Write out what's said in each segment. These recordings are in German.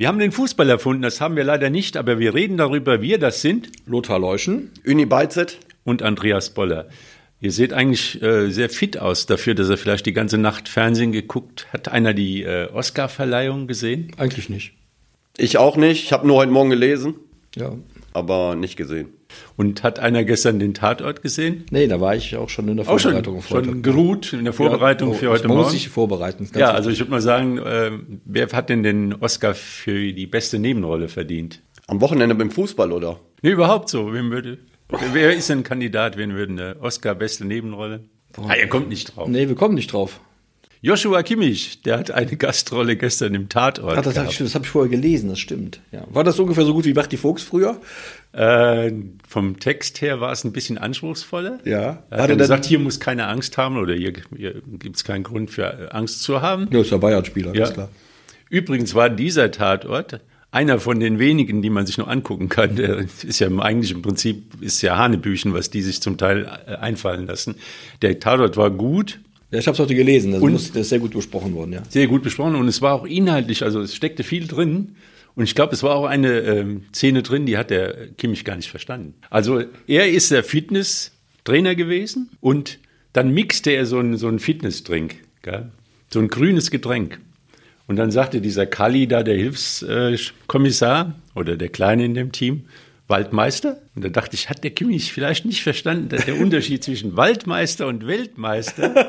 Wir haben den Fußball erfunden, das haben wir leider nicht, aber wir reden darüber. Wir, das sind Lothar Leuschen, Ünsal Bayzit und Andreas Boller. Ihr seht eigentlich sehr fit aus dafür, dass er vielleicht die ganze Nacht Fernsehen geguckt hat. Hat einer die Oscar-Verleihung gesehen? Eigentlich nicht. Ich auch nicht. Ich habe nur heute Morgen gelesen, ja, aber nicht gesehen. Und hat einer gestern den Tatort gesehen? Nee, da war ich auch schon in der Vorbereitung. Auch schon geruht in der Vorbereitung, ja, für heute Morgen? Muss ich vorbereiten. Ja, also ich würde mal sagen, wer hat denn den Oscar für die beste Nebenrolle verdient? Am Wochenende beim Fußball, oder? Nee, überhaupt so. Wer ist denn ein Kandidat? Wen würden der Oscar beste Nebenrolle? Ah, ihr kommt nicht drauf. Nee, wir kommen nicht drauf. Joshua Kimmich, der hat eine Gastrolle gestern im Tatort. Ach, das habe ich vorher gelesen, das stimmt. Ja. War das ungefähr so gut wie Berti Vogts früher? Vom Text her war es ein bisschen anspruchsvoller. Ja. Hat er gesagt, hier muss keine Angst haben oder hier gibt es keinen Grund für Angst zu haben. Ja, ist ja Bayern-Spieler, ja. Ist klar. Übrigens war dieser Tatort einer von den wenigen, die man sich noch angucken kann. Der ist ja eigentlich im Prinzip ist ja Hanebüchen, was die sich zum Teil einfallen lassen. Der Tatort war gut. Ja, ich habe es heute gelesen, das ist sehr gut besprochen worden. Ja. Sehr gut besprochen und es war auch inhaltlich, also es steckte viel drin und ich glaube, es war auch eine Szene drin, die hat der Kimmich gar nicht verstanden. Also er ist der Fitness-Trainer gewesen und dann mixte er so einen Fitness-Drink, gell? So ein grünes Getränk. Und dann sagte dieser Kalli da, der Hilfskommissar oder der Kleine in dem Team, Waldmeister? Und da dachte ich, hat der Kimmich vielleicht nicht verstanden, dass der Unterschied zwischen Waldmeister und Weltmeister.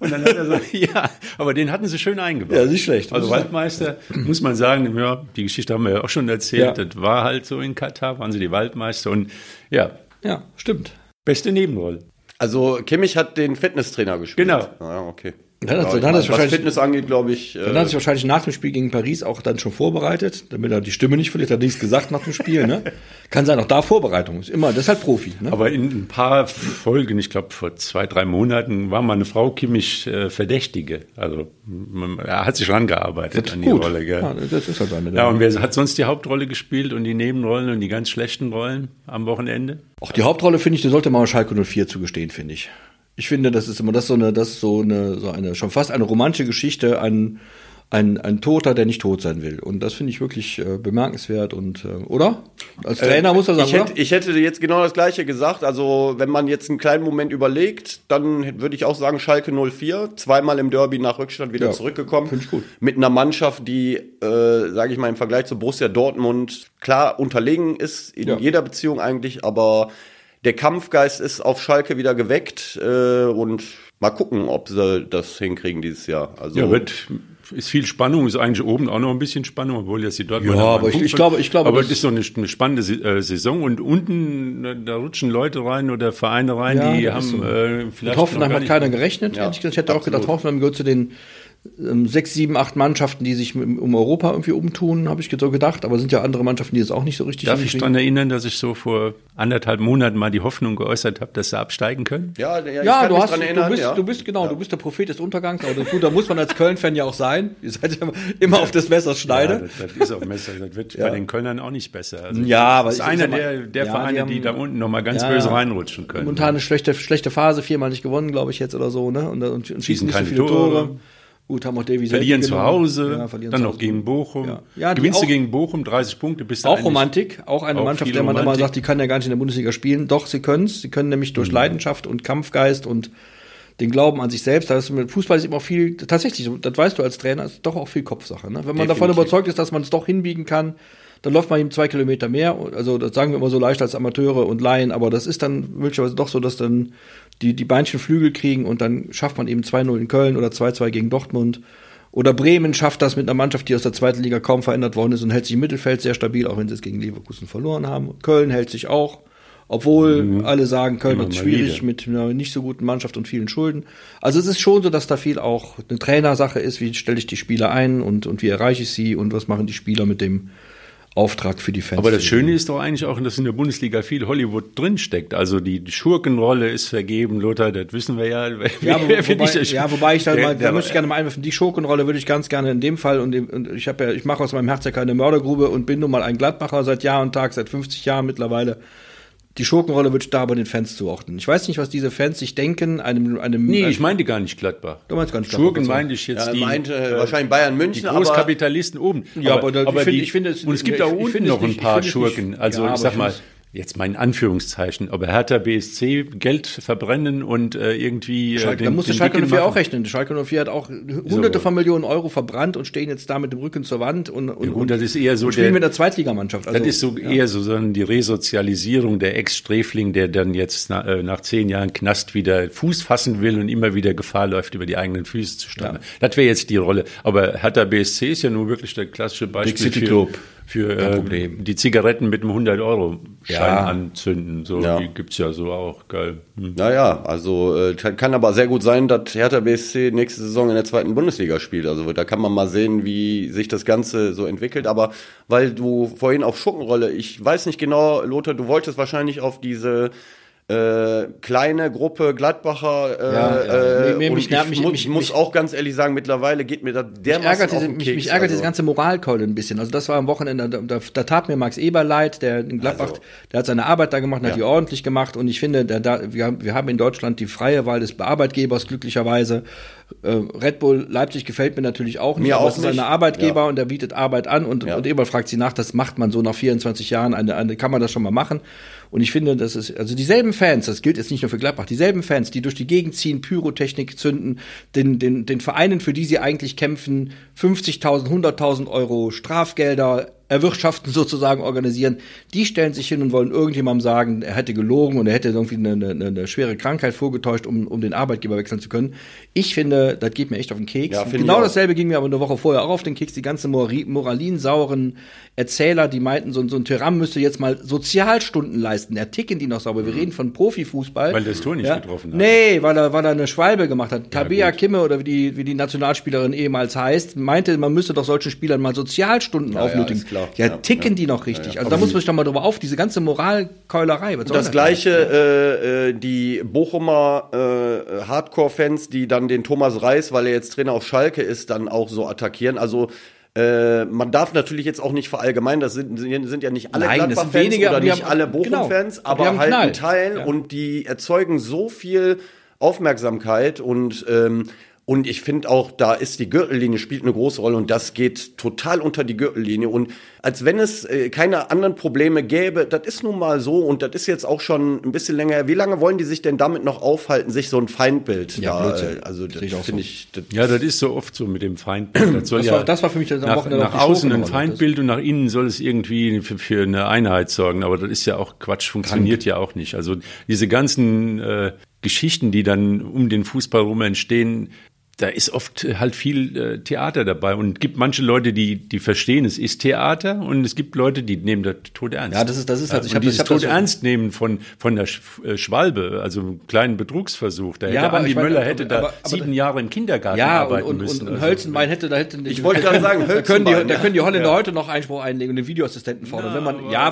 Und dann hat er so, ja, aber den hatten sie schön eingebaut. Ja, nicht schlecht. Also Waldmeister, muss man sagen, ja, die Geschichte haben wir ja auch schon erzählt, ja. Das war halt so in Katar, waren sie die Waldmeister und ja. Ja, stimmt. Beste Nebenrolle. Also Kimmich hat den Fitnesstrainer gespielt. Genau. Ah, okay. Was Fitness angeht, glaube ich. Dann hat sich wahrscheinlich nach dem Spiel gegen Paris auch dann schon vorbereitet, damit er die Stimme nicht verliert. Hat nichts gesagt nach dem Spiel. Ne? Kann sein, auch da Vorbereitung ist immer. Das ist halt Profi. Ne? Aber in ein paar Folgen, ich glaube vor 2-3 Monaten, war meine Frau Kimmich Verdächtige. Also er hat sich rangearbeitet an die Rolle. Gell? Ja, das ist halt eine. Ja, und wer hat sonst die Hauptrolle gespielt und die Nebenrollen und die ganz schlechten Rollen am Wochenende? Auch die Hauptrolle finde ich, die sollte man Schalke 04 zugestehen, finde ich. Ich finde, das ist immer das ist so eine schon fast eine romantische Geschichte, ein Toter, der nicht tot sein will. Und das finde ich wirklich bemerkenswert und oder? Als Trainer muss er sagen. Ich hätte jetzt genau das Gleiche gesagt. Also wenn man jetzt einen kleinen Moment überlegt, dann würde ich auch sagen, Schalke 04, zweimal im Derby nach Rückstand wieder zurückgekommen. Finde ich gut. Mit einer Mannschaft, die, sage ich mal, im Vergleich zu Borussia Dortmund klar unterlegen ist, in jeder Beziehung eigentlich, aber der Kampfgeist ist auf Schalke wieder geweckt und mal gucken, ob sie das hinkriegen dieses Jahr. Also ja, ist viel Spannung, ist eigentlich oben auch noch ein bisschen Spannung, obwohl jetzt die Dortmund. Ja, aber ich glaube. Aber es ist so eine spannende Saison und unten, da rutschen Leute rein oder Vereine rein, ja, die haben so. Vielleicht. Mit Hoffenheim hat keiner gerechnet. Ja, ich hätte auch gedacht, Hoffenheim gehört zu den 6, 7, 8 Mannschaften, die sich um Europa irgendwie umtun, habe ich so gedacht. Aber es sind ja andere Mannschaften, die das auch nicht so richtig. Darf ich daran erinnern, dass ich so vor anderthalb Monaten mal die Hoffnung geäußert habe, dass sie absteigen können? Ja, du bist der Prophet des Untergangs. Aber gut, da muss man als Köln-Fan ja auch sein. Ihr seid ja immer auf das Messer schneide. Ja, das ist auch Messer. Das wird bei den Kölnern auch nicht besser. Also ja, aber das ist einer der Vereine, die da unten nochmal ganz böse reinrutschen können. Momentan eine schlechte Phase, 4-mal nicht gewonnen, glaube ich jetzt oder so, ne? Und schießen nicht so viele Tore. Gut, haben auch Davy verlieren zu Hause, ja, verlieren dann zu Hause. Noch gegen Bochum. Ja. Ja, gewinnst du gegen Bochum, 30 Punkte. Bist auch Romantik, auch eine auch Mannschaft, der man immer sagt, die kann ja gar nicht in der Bundesliga spielen. Doch, sie können es. Sie können nämlich durch Leidenschaft und Kampfgeist und den Glauben an sich selbst. Das mit Fußball ist immer viel, tatsächlich, das weißt du als Trainer, ist doch auch viel Kopfsache. Ne? Wenn man davon überzeugt ist, dass man es doch hinbiegen kann, dann läuft man eben 2 Kilometer mehr. Also das sagen wir immer so leicht als Amateure und Laien, aber das ist dann möglicherweise doch so, dass dann die Beinchen Flügel kriegen und dann schafft man eben 2-0 in Köln oder 2-2 gegen Dortmund. Oder Bremen schafft das mit einer Mannschaft, die aus der zweiten Liga kaum verändert worden ist und hält sich im Mittelfeld sehr stabil, auch wenn sie es gegen Leverkusen verloren haben. Köln hält sich auch, obwohl alle sagen, Köln ist schwierig mit einer nicht so guten Mannschaft und vielen Schulden. Also es ist schon so, dass da viel auch eine Trainersache ist, wie stelle ich die Spieler ein und wie erreiche ich sie und was machen die Spieler mit dem Auftrag für die Fans. Aber das Schöne ist doch eigentlich auch, dass in der Bundesliga viel Hollywood drinsteckt. Also die Schurkenrolle ist vergeben, Lothar, das wissen wir ja. Wobei ich gerne mal einwerfen, die Schurkenrolle würde ich ganz gerne in dem Fall, und ich mache aus meinem Herz ja keine Mördergrube und bin nun mal ein Gladbacher seit Jahr und Tag, seit 50 Jahren mittlerweile. Die Schurkenrolle wird starr bei den Fans zuordnen. Ich weiß nicht, was diese Fans sich denken. Ich meinte gar nicht Gladbach. Du meinst gar nicht Gladbach. Schurken meinte ich jetzt. Ja, wahrscheinlich Bayern München. Die Großkapitalisten oben. Ja, aber ich finde, und es gibt da unten noch ein paar Schurken. Also ja, ich sag mal, jetzt mein Anführungszeichen, aber Hertha BSC Geld verbrennen und irgendwie Schalke, da musste Schalke 04 auch rechnen. Schalke 04 hat auch hunderte von Millionen Euro verbrannt und stehen jetzt da mit dem Rücken zur Wand und das ist eher so und spielen mit der Zweitligamannschaft. Also, das ist so eher so sondern die Resozialisierung der Ex-Sträfling, der dann jetzt nach 10 Jahren Knast wieder Fuß fassen will und immer wieder Gefahr läuft, über die eigenen Füße zu stolpern. Ja. Das wäre jetzt die Rolle. Aber Hertha BSC ist ja nur wirklich der klassische Beispiel für die Zigaretten mit einem 100-Euro-Schein anzünden. So, ja. Die gibt's ja so auch. Geil. Hm. Naja, also kann aber sehr gut sein, dass Hertha BSC nächste Saison in der zweiten Bundesliga spielt. Also da kann man mal sehen, wie sich das Ganze so entwickelt. Aber weil du vorhin auf Schurkenrolle, ich weiß nicht genau, Lothar, du wolltest wahrscheinlich auf diese kleine Gruppe Gladbacher ich muss auch ganz ehrlich sagen, mittlerweile geht mir da dermaßen auf den Keks. Mich ärgert diese ganze Moralkeule ein bisschen. Also das war am Wochenende, da tat mir Max Eberl leid, der in Gladbach, der hat seine Arbeit da gemacht, hat die ordentlich gemacht und ich finde, wir haben in Deutschland die freie Wahl des Arbeitgebers glücklicherweise. Red Bull Leipzig gefällt mir natürlich auch nicht, aber es ist ein Arbeitgeber und der bietet Arbeit an und Eberl fragt sie nach, das macht man so nach 24 Jahren, kann man das schon mal machen und ich finde, das ist, also dieselben Fans, das gilt jetzt nicht nur für Gladbach, dieselben Fans, die durch die Gegend ziehen, Pyrotechnik zünden, den Vereinen, für die sie eigentlich kämpfen, 50.000, 100.000 Euro Strafgelder erwirtschaften sozusagen, organisieren, die stellen sich hin und wollen irgendjemandem sagen, er hätte gelogen und er hätte irgendwie eine schwere Krankheit vorgetäuscht, um den Arbeitgeber wechseln zu können. Ich finde, das geht mir echt auf den Keks. Ja, genau dasselbe ging mir aber eine Woche vorher auch auf den Keks, die ganzen moralinsauren Erzähler, die meinten, so ein Tyrann müsste jetzt mal Sozialstunden leisten, erticken die noch sauber. Wir reden von Profifußball. Weil das Tor nicht getroffen hat. Nee, weil er eine Schwalbe gemacht hat. Ja, Tabea Kimme oder wie die Nationalspielerin ehemals heißt, meinte, man müsste doch solchen Spielern mal Sozialstunden aufnötigen. Die noch richtig. Ja. Also da muss man sich doch mal drüber auf, diese ganze Moralkeulerei. Das gleiche, die Bochumer Hardcore-Fans, die dann den Thomas Reis, weil er jetzt Trainer auf Schalke ist, dann auch so attackieren. Also man darf natürlich jetzt auch nicht verallgemeinern, das sind ja nicht alle Gladbach-Fans oder nicht alle Bochum-Fans, aber halt ein Teil und die erzeugen so viel Aufmerksamkeit und ich finde auch, da ist die Gürtellinie, spielt eine große Rolle und das geht total unter die Gürtellinie. Und als wenn es keine anderen Probleme gäbe, das ist nun mal so und das ist jetzt auch schon ein bisschen länger her. Wie lange wollen die sich denn damit noch aufhalten, sich so ein Feindbild also das finde ich... Das ist so oft so mit dem Feindbild. Das war für mich am Wochenende nach außen ein Feindbild und nach innen soll es irgendwie für eine Einheit sorgen. Aber das ist ja auch Quatsch, funktioniert ja auch nicht. Also diese ganzen Geschichten, die dann um den Fußball rum entstehen... Da ist oft halt viel Theater dabei und gibt manche Leute, die verstehen, es ist Theater und es gibt Leute, die nehmen das tot ernst. Ja, das ist halt. Nehmen von der Schwalbe, also einem kleinen Betrugsversuch. Da hätte Andi Möller aber 7 Jahre im Kindergarten arbeiten müssen. Und also Hölzenbein ich wollte gerade sagen, da können die Holländer heute noch Einspruch einlegen und den Videoassistenten fordern.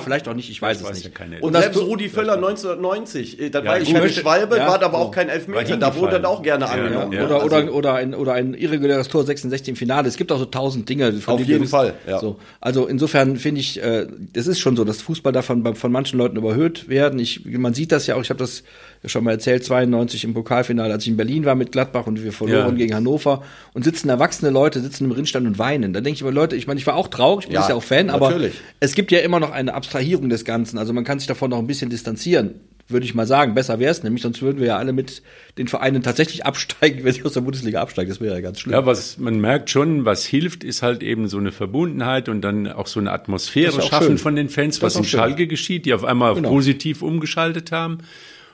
Vielleicht auch nicht, ich weiß es nicht. Und selbst Rudi Völler 1990, da war ich eine Schwalbe, war aber auch kein Elfmeter, da wurde dann auch gerne angenommen. Oder ein irreguläres Tor 66 im Finale. Es gibt auch so 1000 Dinge. Auf jeden Fall, so. Also insofern finde ich, es ist schon so, dass Fußball davon von manchen Leuten überhöht werden. Man sieht das ja auch, ich habe das ja schon mal erzählt, 92 im Pokalfinale, als ich in Berlin war mit Gladbach und wir verloren gegen Hannover und erwachsene Leute sitzen im Rinnstein und weinen. Da denke ich immer, Leute, ich meine, ich war auch traurig, ich bin ja auch Fan, natürlich. Aber es gibt ja immer noch eine Abstrahierung des Ganzen. Also man kann sich davon noch ein bisschen distanzieren. Würde ich mal sagen, besser wäre es nämlich, sonst würden wir ja alle mit den Vereinen tatsächlich absteigen, wenn sie aus der Bundesliga absteigen, das wäre ja ganz schlimm. Ja, man merkt schon, was hilft, ist halt eben so eine Verbundenheit und dann auch so eine Atmosphäre schaffen von den Fans, was in Schalke geschieht, die auf einmal positiv umgeschaltet haben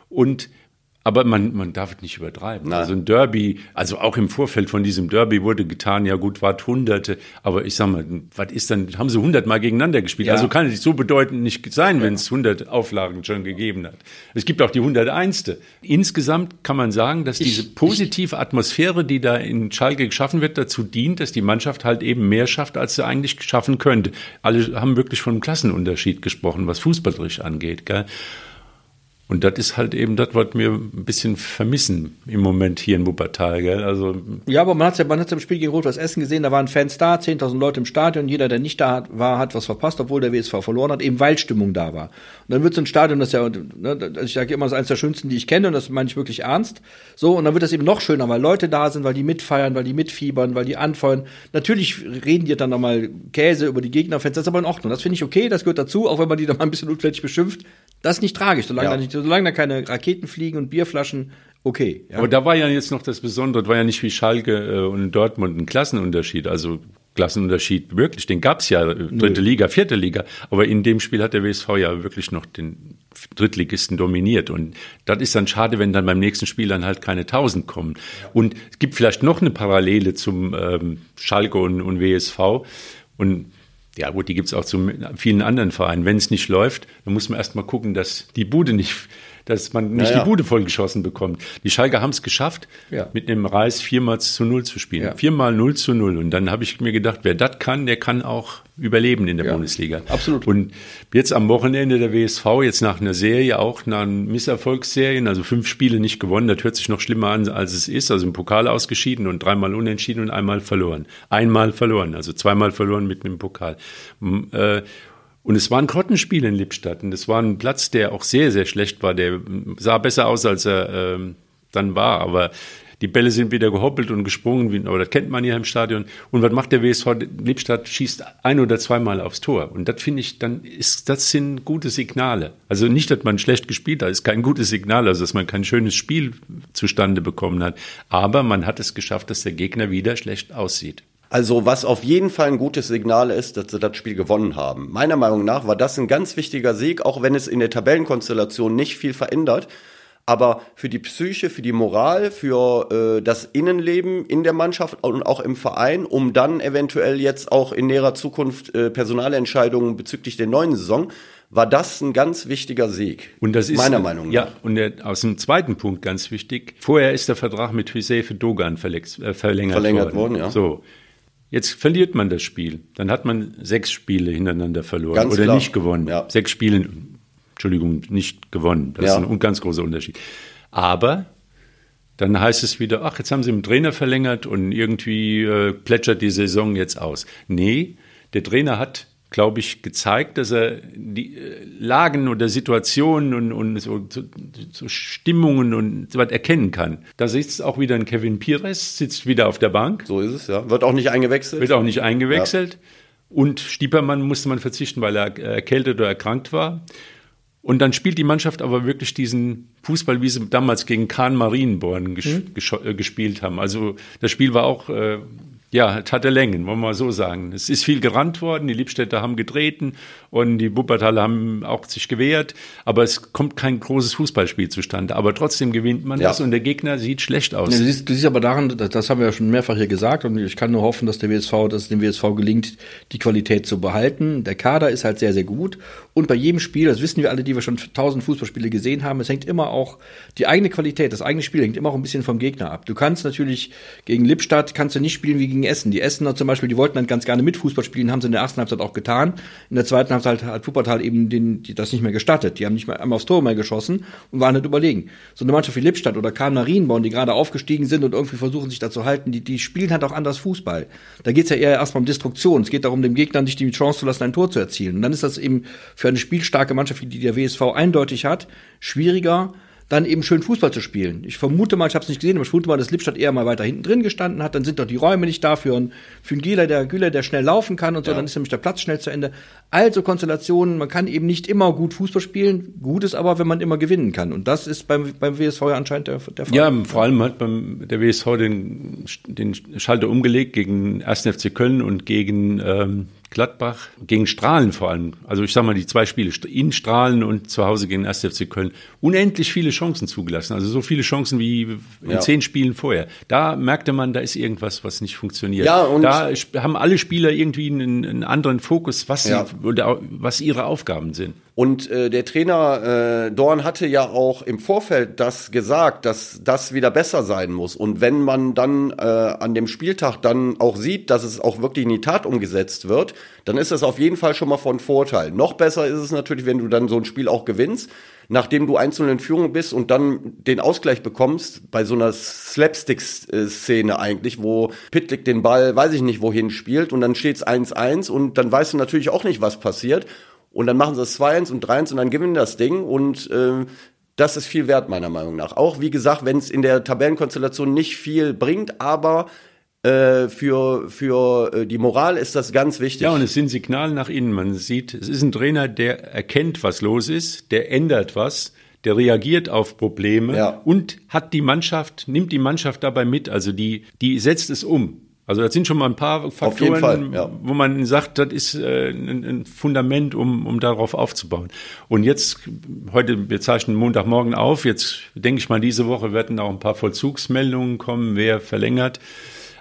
und aber man darf es nicht übertreiben. Nein. Also ein Derby, also auch im Vorfeld von diesem Derby wurde getan, wart Hunderte, aber ich sag mal, was ist dann, haben sie 100 Mal gegeneinander gespielt? Ja. Also kann es so bedeutend nicht sein, wenn es 100 Auflagen schon gegeben hat. Es gibt auch die 101. Insgesamt kann man sagen, dass diese positive Atmosphäre, die da in Schalke geschaffen wird, dazu dient, dass die Mannschaft halt eben mehr schafft, als sie eigentlich schaffen könnte. Alle haben wirklich von einem Klassenunterschied gesprochen, was fußballerisch angeht, gell? Und das ist halt eben das, was wir ein bisschen vermissen im Moment hier in Wuppertal, gell? Also ja, aber man hat's ja im Spiel gegen Rot-Weiß Essen gesehen, da waren Fans da, 10.000 Leute im Stadion, jeder, der nicht da war, hat was verpasst, obwohl der WSV verloren hat, eben weil Stimmung da war. Und dann wird so ein Stadion, das ja, ne, ich sage immer, das ist eines der schönsten, die ich kenne, und das meine ich wirklich ernst, so, und dann wird das eben noch schöner, weil Leute da sind, weil die mitfeiern, weil die mitfiebern, weil die anfeuern. Natürlich reden die dann nochmal Käse über die Gegnerfans, das ist aber in Ordnung, das finde ich okay, das gehört dazu, auch wenn man die dann mal ein bisschen unflätig beschimpft, das ist nicht tragisch, solange da keine Raketen fliegen und Bierflaschen, okay. Ja. Aber da war ja jetzt noch das Besondere, war ja nicht wie Schalke und Dortmund ein Klassenunterschied, also Klassenunterschied wirklich, den gab es ja, dritte Liga, vierte Liga, aber in dem Spiel hat der WSV ja wirklich noch den Drittligisten dominiert, und das ist dann schade, wenn dann beim nächsten Spiel dann halt keine 1000 kommen. Und es gibt vielleicht noch eine Parallele zum Schalke und WSV, und ja gut, die gibt es auch zu vielen anderen Vereinen. Wenn es nicht läuft, dann muss man erstmal gucken, dass man nicht die Bude vollgeschossen bekommt. Die Schalker haben es geschafft, mit dem Reis 4x0 zu spielen. Ja. 4x0:0. Und dann habe ich mir gedacht, wer das kann, der kann auch überleben in der Bundesliga. Absolut. Und jetzt am Wochenende der WSV, jetzt nach einer Serie, auch nach einer Misserfolgsserie, also 5 Spiele nicht gewonnen, das hört sich noch schlimmer an, als es ist. Also im Pokal ausgeschieden und 3-mal unentschieden und 1-mal verloren. 1-mal verloren, also 2-mal verloren mit einem Pokal. Und es war ein Grottenspiel in Lippstadt. Und es war ein Platz, der auch sehr, sehr schlecht war. Der sah besser aus, als er dann war. Aber die Bälle sind wieder gehoppelt und gesprungen. Aber das kennt man ja im Stadion. Und was macht der WSV? Lippstadt schießt 1- oder 2-mal aufs Tor. Und das finde ich, das sind gute Signale. Also nicht, dass man schlecht gespielt hat. Das ist kein gutes Signal. Also, dass man kein schönes Spiel zustande bekommen hat. Aber man hat es geschafft, dass der Gegner wieder schlecht aussieht. Also was auf jeden Fall ein gutes Signal ist, dass sie das Spiel gewonnen haben. Meiner Meinung nach war das ein ganz wichtiger Sieg, auch wenn es in der Tabellenkonstellation nicht viel verändert. Aber für die Psyche, für die Moral, für das Innenleben in der Mannschaft und auch im Verein, um dann eventuell jetzt auch in näherer Zukunft Personalentscheidungen bezüglich der neuen Saison, war das ein ganz wichtiger Sieg, und das ist, meiner Meinung nach. Ja, und aus dem zweiten Punkt ganz wichtig, vorher ist der Vertrag mit Hüseyin Dogan verlängert worden. Ja. So. Jetzt verliert man das Spiel. Dann hat man 6 Spiele hintereinander verloren nicht gewonnen. Ja. 6 Spiele, Entschuldigung, nicht gewonnen. Das ist ein ganz großer Unterschied. Aber dann heißt es wieder, ach, jetzt haben sie mit dem Trainer verlängert und irgendwie plätschert die Saison jetzt aus. Nee, der Trainer hat, glaube ich, gezeigt, dass er die Lagen oder Situationen und so Stimmungen und so was erkennen kann. Da sitzt auch wieder ein Kevin Pires, sitzt wieder auf der Bank. So ist es, ja. Wird auch nicht eingewechselt. Ja. Und Stiepermann musste man verzichten, weil er erkältet oder erkrankt war. Und dann spielt die Mannschaft aber wirklich diesen Fußball, wie sie damals gegen Kahn Marienborn gespielt haben. Also das Spiel war auch... es hatte Längen, wollen wir mal so sagen. Es ist viel gerannt worden, die Liebstädter haben getreten und die Wuppertaler haben auch sich gewehrt, aber es kommt kein großes Fußballspiel zustande. Aber trotzdem gewinnt man das und der Gegner sieht schlecht aus. Ja, du siehst aber daran, das haben wir ja schon mehrfach hier gesagt, und ich kann nur hoffen, dass es dem WSV gelingt, die Qualität zu behalten. Der Kader ist halt sehr, sehr gut, und bei jedem Spiel, das wissen wir alle, die wir schon 1000 Fußballspiele gesehen haben, es hängt immer auch die eigene Qualität, das eigene Spiel hängt immer auch ein bisschen vom Gegner ab. Du kannst natürlich gegen Lippstadt, kannst du nicht spielen wie gegen Essen. Die Essener zum Beispiel, die wollten dann ganz gerne mit Fußball spielen, haben sie in der ersten Halbzeit auch getan. In der zweiten Halbzeit hat Wuppertal eben das nicht mehr gestattet. Die haben nicht mehr einmal aufs Tor mehr geschossen und waren nicht überlegen. So eine Mannschaft wie Lippstadt oder Kahn Marienborn, die gerade aufgestiegen sind und irgendwie versuchen, sich da zu halten, die spielen halt auch anders Fußball. Da geht es ja eher erstmal um Destruktion. Es geht darum, dem Gegner nicht die Chance zu lassen, ein Tor zu erzielen. Und dann ist das eben für eine spielstarke Mannschaft, die der WSV eindeutig hat, schwieriger, dann eben schön Fußball zu spielen. Ich vermute mal, ich habe es nicht gesehen, aber ich vermute mal, dass Lippstadt eher mal weiter hinten drin gestanden hat. Dann sind doch die Räume nicht da für einen Güler, der schnell laufen kann und so. Ja. Dann ist nämlich der Platz schnell zu Ende. Also Konstellationen, man kann eben nicht immer gut Fußball spielen. Gut ist aber, wenn man immer gewinnen kann. Und das ist beim WSV ja anscheinend der Fall. Ja, vor allem hat der WSV den Schalter umgelegt gegen 1. FC Köln und gegen Gladbach, gegen Strahlen vor allem, also ich sag mal die 2 Spiele, in Strahlen und zu Hause gegen 1. FC Köln, unendlich viele Chancen zugelassen, also so viele Chancen wie in 10 Spielen vorher. Da merkte man, da ist irgendwas, was nicht funktioniert. Ja, und da haben alle Spieler irgendwie einen anderen Fokus, was ihre Aufgaben sind. Und der Trainer Dorn hatte ja auch im Vorfeld das gesagt, dass das wieder besser sein muss. Und wenn man dann an dem Spieltag dann auch sieht, dass es auch wirklich in die Tat umgesetzt wird, dann ist das auf jeden Fall schon mal von Vorteil. Noch besser ist es natürlich, wenn du dann so ein Spiel auch gewinnst, nachdem du einzeln in Führung bist und dann den Ausgleich bekommst, bei so einer Slapstick-Szene eigentlich, wo Pitlick den Ball, weiß ich nicht wohin, spielt und dann steht's 1-1 und dann weißt du natürlich auch nicht, was passiert. Und dann machen sie es 2-1 und 3-1 und dann gewinnen das Ding. Und das ist viel wert, meiner Meinung nach. Auch, wie gesagt, wenn es in der Tabellenkonstellation nicht viel bringt, aber für die Moral ist das ganz wichtig. Ja, und es sind Signale nach innen. Man sieht, es ist ein Trainer, der erkennt, was los ist, der ändert was, der reagiert auf Probleme und hat die Mannschaft, nimmt die Mannschaft dabei mit. Also die setzt es um. Also das sind schon mal ein paar Faktoren, Fall, wo man sagt, das ist ein Fundament, um darauf aufzubauen. Und jetzt, heute, wir zeichnen Montagmorgen auf, jetzt denke ich mal, diese Woche werden noch ein paar Vollzugsmeldungen kommen, wer verlängert.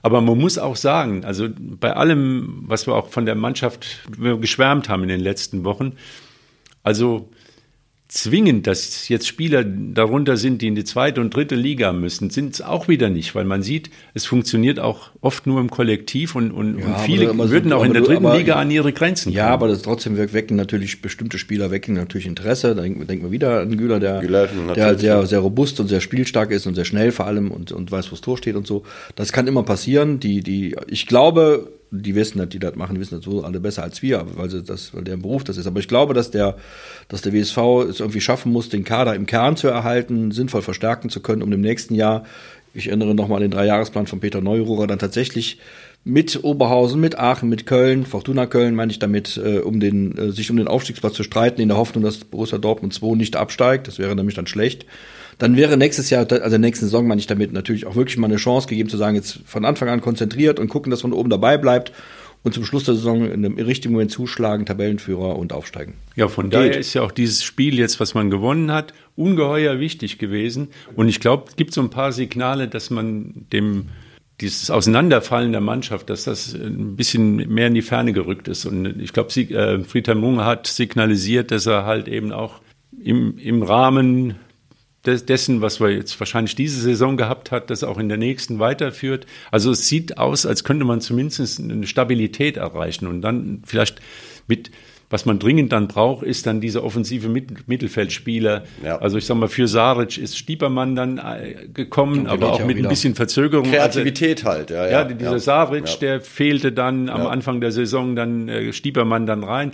Aber man muss auch sagen, also bei allem, was wir auch von der Mannschaft geschwärmt haben in den letzten Wochen, also zwingend, dass jetzt Spieler darunter sind, die in die zweite und dritte Liga müssen, sind es auch wieder nicht, weil man sieht, es funktioniert auch oft nur im Kollektiv und viele würden auch in der dritten Liga an ihre Grenzen kommen. Ja, aber das trotzdem wecken natürlich bestimmte Spieler, wecken natürlich Interesse. Da denken wir wieder an Güler, der sehr, sehr robust und sehr spielstark ist und sehr schnell vor allem und weiß, wo das Tor steht und so. Das kann immer passieren. Ich glaube, die wissen das, die das machen, die wissen das so alle besser als wir, weil deren Beruf das ist. Aber ich glaube, dass der WSV es irgendwie schaffen muss, den Kader im Kern zu erhalten, sinnvoll verstärken zu können, um im nächsten Jahr, ich erinnere nochmal an den 3-Jahresplan von Peter Neururer, dann tatsächlich mit Oberhausen, mit Aachen, mit Köln, Fortuna Köln meine ich damit, sich um den Aufstiegsplatz zu streiten, in der Hoffnung, dass Borussia Dortmund 2 nicht absteigt. Das wäre nämlich dann schlecht. Dann wäre nächstes Jahr, also nächste Saison meine ich damit, natürlich auch wirklich mal eine Chance gegeben zu sagen, jetzt von Anfang an konzentriert und gucken, dass man oben dabei bleibt und zum Schluss der Saison in einem richtigen Moment zuschlagen, Tabellenführer und aufsteigen. Ja, von daher ist ja auch dieses Spiel jetzt, was man gewonnen hat, ungeheuer wichtig gewesen. Und ich glaube, es gibt so ein paar Signale, dass man dieses Auseinanderfallen der Mannschaft, dass das ein bisschen mehr in die Ferne gerückt ist. Und ich glaube, Friedhelm Runge hat signalisiert, dass er halt eben auch im Rahmen dessen, was wir jetzt wahrscheinlich diese Saison gehabt hat, das auch in der nächsten weiterführt. Also es sieht aus, als könnte man zumindest eine Stabilität erreichen und dann vielleicht was man dringend dann braucht, ist dann diese offensive Mittelfeldspieler. Ja. Also ich sag mal, für Saric ist Stiepermann dann gekommen, aber auch mit ein bisschen Verzögerung. Kreativität halt. Ja, dieser Saric, der fehlte dann am Anfang der Saison, dann Stiepermann dann rein.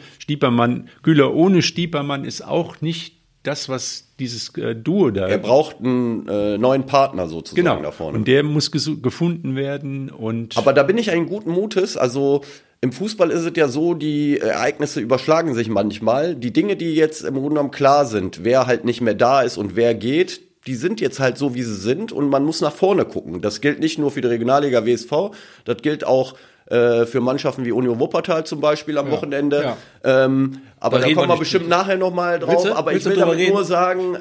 Güler ohne Stiepermann ist auch nicht das, was dieses Duo da... Er braucht einen neuen Partner sozusagen da vorne. Und der muss gefunden werden. Aber da bin ich einen guten Mutes. Also im Fußball ist es ja so, die Ereignisse überschlagen sich manchmal. Die Dinge, die jetzt im Grunde genommen klar sind, wer halt nicht mehr da ist und wer geht, die sind jetzt halt so, wie sie sind. Und man muss nach vorne gucken. Das gilt nicht nur für die Regionalliga WSV, das gilt auch für Mannschaften wie Union Wuppertal zum Beispiel am Wochenende. Ja. Aber da kommen wir bestimmt nachher nochmal drauf. Bitte? Aber ich will damit nur sagen,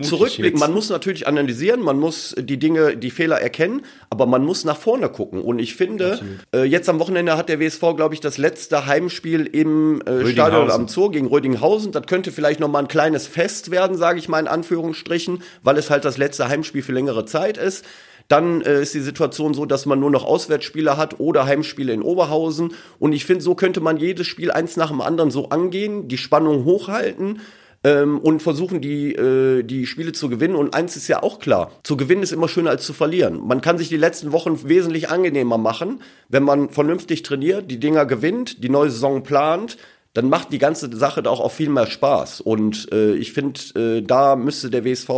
zurückblicken. Man muss natürlich analysieren, man muss die Fehler erkennen, aber man muss nach vorne gucken. Und ich finde, jetzt am Wochenende hat der WSV, glaube ich, das letzte Heimspiel im Stadion am Zoo gegen Rödinghausen. Das könnte vielleicht nochmal ein kleines Fest werden, sage ich mal in Anführungsstrichen, weil es halt das letzte Heimspiel für längere Zeit ist. Dann ist die Situation so, dass man nur noch Auswärtsspiele hat oder Heimspiele in Oberhausen. Und ich finde, so könnte man jedes Spiel eins nach dem anderen so angehen, die Spannung hochhalten und versuchen, die Spiele zu gewinnen. Und eins ist ja auch klar, zu gewinnen ist immer schöner als zu verlieren. Man kann sich die letzten Wochen wesentlich angenehmer machen, wenn man vernünftig trainiert, die Dinger gewinnt, die neue Saison plant. Dann macht die ganze Sache da auch viel mehr Spaß. Und ich finde, da müsste der WSV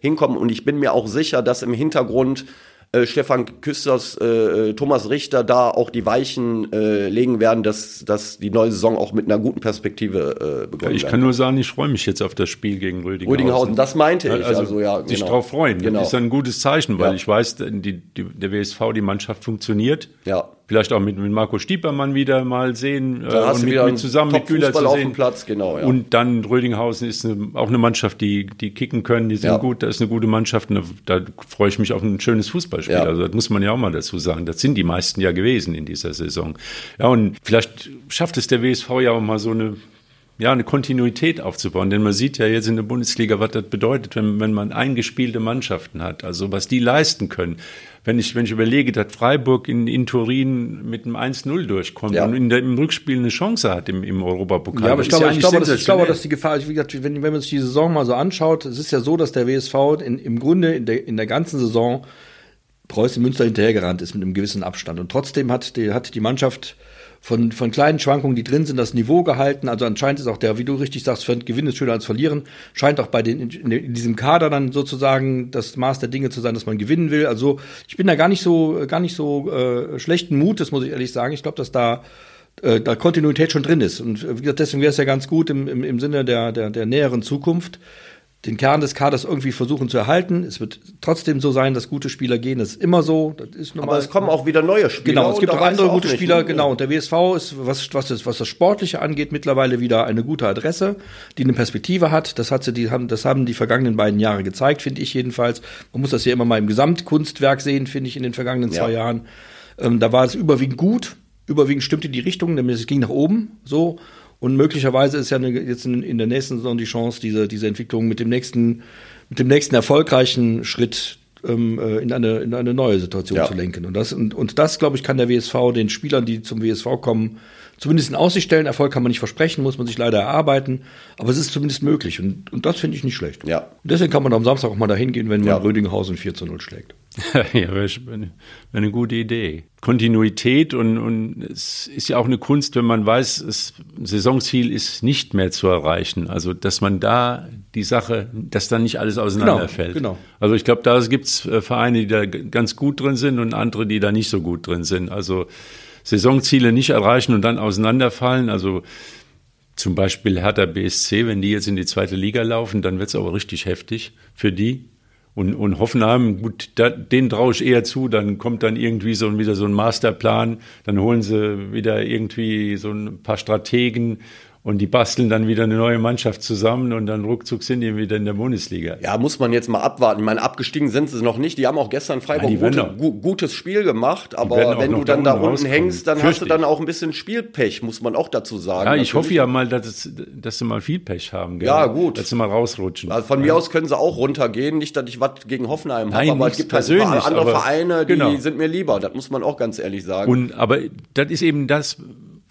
hinkommen. Und ich bin mir auch sicher, dass im Hintergrund Stefan Küsters, Thomas Richter da auch die Weichen legen werden, dass die neue Saison auch mit einer guten Perspektive begonnen wird. Ich kann nur sagen, ich freue mich jetzt auf das Spiel gegen Rödinghausen. Das meinte ich. Sich drauf freuen. Genau. Das ist ein gutes Zeichen, weil ich weiß, der WSV, die Mannschaft funktioniert. Ja. Vielleicht auch mit Marco Stiepermann wieder mal sehen. Da hast du wieder zusammen mit Güler zu sehen. Auf dem Platz, genau. Ja. Und dann Rödinghausen ist auch eine Mannschaft, die kicken können, die sind gut, da ist eine gute Mannschaft. Da freue ich mich auf ein schönes Fußballspiel. Ja. Also das muss man ja auch mal dazu sagen. Das sind die meisten ja gewesen in dieser Saison. Ja, und vielleicht schafft es der WSV ja auch mal so eine ja, eine Kontinuität aufzubauen. Denn man sieht ja jetzt in der Bundesliga, was das bedeutet, wenn man eingespielte Mannschaften hat, also was die leisten können. Wenn ich überlege, dass Freiburg in Turin mit einem 1-0 durchkommt, ja, und im Rückspiel eine Chance hat im Europapokal. Ja, aber ich glaube, dass die Gefahr, wie gesagt, wenn man sich die Saison mal so anschaut, es ist ja so, dass der WSV im Grunde in der ganzen Saison Preußen Münster hinterhergerannt ist mit einem gewissen Abstand. Und trotzdem hat die Mannschaft von kleinen Schwankungen, die drin sind, das Niveau gehalten. Also anscheinend ist auch der, wie du richtig sagst, Gewinnen ist schöner als Verlieren. Scheint auch bei in diesem Kader dann sozusagen das Maß der Dinge zu sein, dass man gewinnen will. Also ich bin da gar nicht so schlechten Mutes, muss ich ehrlich sagen. Ich glaube, dass da Kontinuität schon drin ist. Und wie gesagt, deswegen wäre es ja ganz gut im Sinne der näheren Zukunft, den Kern des Kaders irgendwie versuchen zu erhalten. Es wird trotzdem so sein, dass gute Spieler gehen. Das ist immer so. Das ist normal. Aber es kommen auch wieder neue Spieler. Genau, es gibt auch andere gute Spieler. Genau. Und der WSV ist, was das Sportliche angeht, mittlerweile wieder eine gute Adresse, die eine Perspektive hat. Das haben die vergangenen beiden Jahre gezeigt, finde ich jedenfalls. Man muss das ja immer mal im Gesamtkunstwerk sehen, finde ich, in den vergangenen 2 Jahren. Da war es überwiegend gut. Überwiegend stimmte die Richtung, nämlich es ging nach oben. So. Und möglicherweise ist ja jetzt in der nächsten Saison die Chance, diese Entwicklung mit dem nächsten erfolgreichen Schritt in eine neue Situation zu lenken. Und das, glaube ich, kann der WSV den Spielern, die zum WSV kommen, zumindest in Aussicht stellen. Erfolg kann man nicht versprechen, muss man sich leider erarbeiten. Aber es ist zumindest möglich. Und das finde ich nicht schlecht. Ja. Und deswegen kann man am Samstag auch mal da hingehen, wenn man Rödinghausen 4-0 schlägt. Ja, wäre eine gute Idee. Kontinuität und es ist ja auch eine Kunst, wenn man weiß, ein Saisonziel ist nicht mehr zu erreichen. Also, dass man da die Sache, dass dann nicht alles auseinanderfällt. Genau. Also, ich glaube, da gibt es Vereine, die da ganz gut drin sind und andere, die da nicht so gut drin sind. Also, Saisonziele nicht erreichen und dann auseinanderfallen. Also, zum Beispiel Hertha BSC, wenn die jetzt in die 2. Liga laufen, dann wird es aber richtig heftig für die. Und Hoffenheim, gut, den traue ich eher zu, dann kommt dann irgendwie wieder so ein Masterplan, dann holen sie wieder irgendwie so ein paar Strategen und die basteln dann wieder eine neue Mannschaft zusammen und dann ruckzuck sind die wieder in der Bundesliga. Ja, muss man jetzt mal abwarten. Ich meine, abgestiegen sind sie noch nicht, die haben auch gestern Freiburg gutes Spiel gemacht, aber wenn du dann da unten hängst, dann hast du dann auch ein bisschen Spielpech, muss man auch dazu sagen. Ja, natürlich. Ich hoffe ja mal, dass sie mal viel Pech haben. Gell? Ja, gut. Dass sie mal rausrutschen. Also von mir aus können sie auch runtergehen, nicht, dass ich was gegen Hoffenheim habe, aber es gibt halt ein paar andere Vereine, die sind mir lieber, das muss man auch ganz ehrlich sagen. Aber das ist eben das,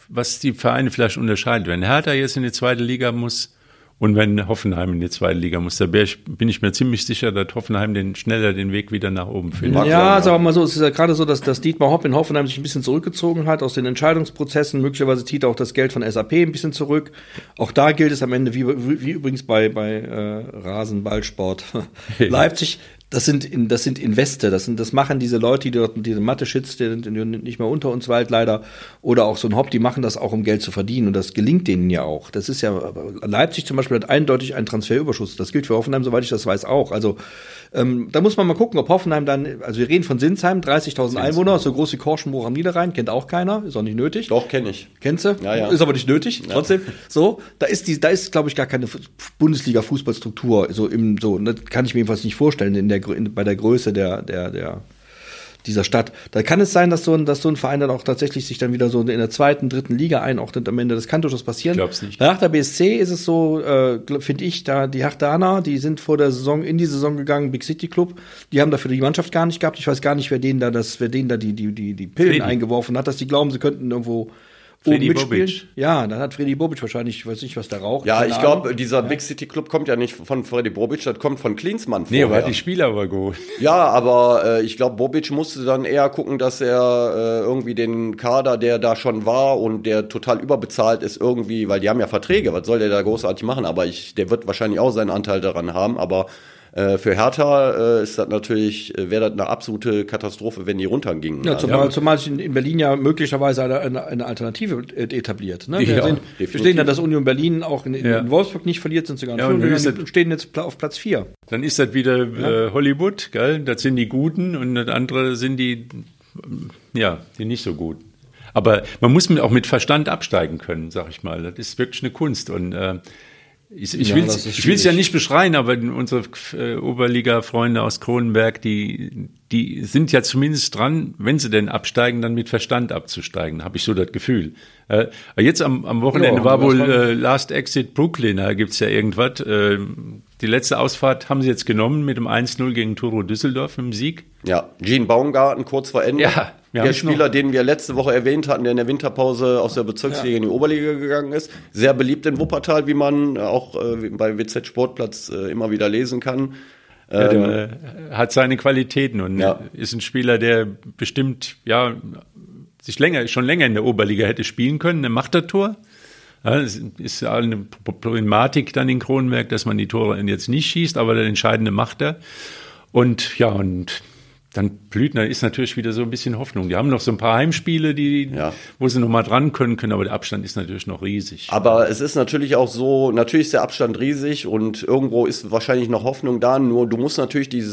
was die Vereine vielleicht unterscheiden. Wenn Hertha jetzt in die 2. Liga muss und wenn Hoffenheim in die 2. Liga muss, da bin ich mir ziemlich sicher, dass Hoffenheim schneller den Weg wieder nach oben findet. Ja, sagen wir mal so, es ist ja gerade so, dass Dietmar Hopp in Hoffenheim sich ein bisschen zurückgezogen hat aus den Entscheidungsprozessen. Möglicherweise zieht auch das Geld von SAP ein bisschen zurück. Auch da gilt es am Ende, wie übrigens bei Rasenballsport Leipzig, Das sind Investe, das machen diese Leute, die dort diese Mathe-Shits, die nicht mehr unter uns weit leider, oder auch so ein Hop, die machen das auch, um Geld zu verdienen und das gelingt denen ja auch. Das ist ja, Leipzig zum Beispiel hat eindeutig einen Transferüberschuss, das gilt für Hoffenheim, soweit ich das weiß, auch. Also da muss man mal gucken, ob Hoffenheim dann, also wir reden von Sinsheim, 30.000 Einwohner, so groß wie Korschenbruch am Niederrhein, kennt auch keiner, ist auch nicht nötig. Doch, kenne ich. Kennst du? Ja. Ist aber nicht nötig, trotzdem. So, da ist glaube ich gar keine Bundesliga-Fußballstruktur, das kann ich mir jedenfalls nicht vorstellen, bei der Größe dieser Stadt. Da kann es sein, dass so ein Verein dann auch tatsächlich sich dann wieder so in der 2., 3. Liga einordnet am Ende. Das kann durchaus passieren. Ich glaub's nicht. Bei Hertha BSC ist es so, finde ich, da die Herthaner, die sind vor der Saison in die Saison gegangen, Big City Club, die haben dafür die Mannschaft gar nicht gehabt. Ich weiß gar nicht, wer denen da die Pillen eingeworfen hat, dass die glauben, sie könnten irgendwo Fredi Bobic. Ja, dann hat Fredi Bobic wahrscheinlich, ich weiß nicht, was der raucht. Ja, ich glaube, dieser Big City Club kommt ja nicht von Fredi Bobic, das kommt von Klinsmann vorher. Nee, aber hat die Spieler aber geholt. Ja, aber ich glaube, Bobic musste dann eher gucken, dass er irgendwie den Kader, der da schon war und der total überbezahlt ist irgendwie, weil die haben ja Verträge, was soll der da großartig machen? Aber der wird wahrscheinlich auch seinen Anteil daran haben, aber für Hertha ist das natürlich, wäre das eine absolute Katastrophe, wenn die runtergingen. Ja, zumal sich in Berlin ja möglicherweise eine Alternative etabliert. Ne? Wir sehen ja, dass Union Berlin auch in Wolfsburg nicht verliert, sind sogar in 5 und stehen jetzt auf Platz 4. Dann ist das wieder Hollywood, gell? Das sind die Guten und das andere sind die nicht so Guten. Aber man muss auch mit Verstand absteigen können, sag ich mal. Das ist wirklich eine Kunst und Ich will es ja nicht beschreien, aber unsere Oberliga-Freunde aus Kronenberg, die sind ja zumindest dran, wenn sie denn absteigen, dann mit Verstand abzusteigen, habe ich so das Gefühl. Jetzt am Wochenende war wohl Last Exit Brooklyn, da gibt's ja irgendwas. Die letzte Ausfahrt haben sie jetzt genommen mit dem 1-0 gegen Toro Düsseldorf im Sieg. Ja, Gene Baumgarten kurz vor Ende. Ja, der Spieler, den wir letzte Woche erwähnt hatten, der in der Winterpause aus der Bezirksliga in die Oberliga gegangen ist. Sehr beliebt in Wuppertal, wie man auch bei WZ Sportplatz immer wieder lesen kann. Ja, der hat seine Qualitäten und ist ein Spieler, der bestimmt sich schon länger in der Oberliga hätte spielen können. Er macht das Tor. Es ist eine Problematik dann in Kronenberg, dass man die Tore jetzt nicht schießt, aber der Entscheidende macht er. Und dann Blüthner ist natürlich wieder so ein bisschen Hoffnung. Die haben noch so ein paar Heimspiele, wo sie noch mal dran können, aber der Abstand ist natürlich noch riesig. Aber es ist natürlich auch so, natürlich ist der Abstand riesig und irgendwo ist wahrscheinlich noch Hoffnung da, nur du musst natürlich die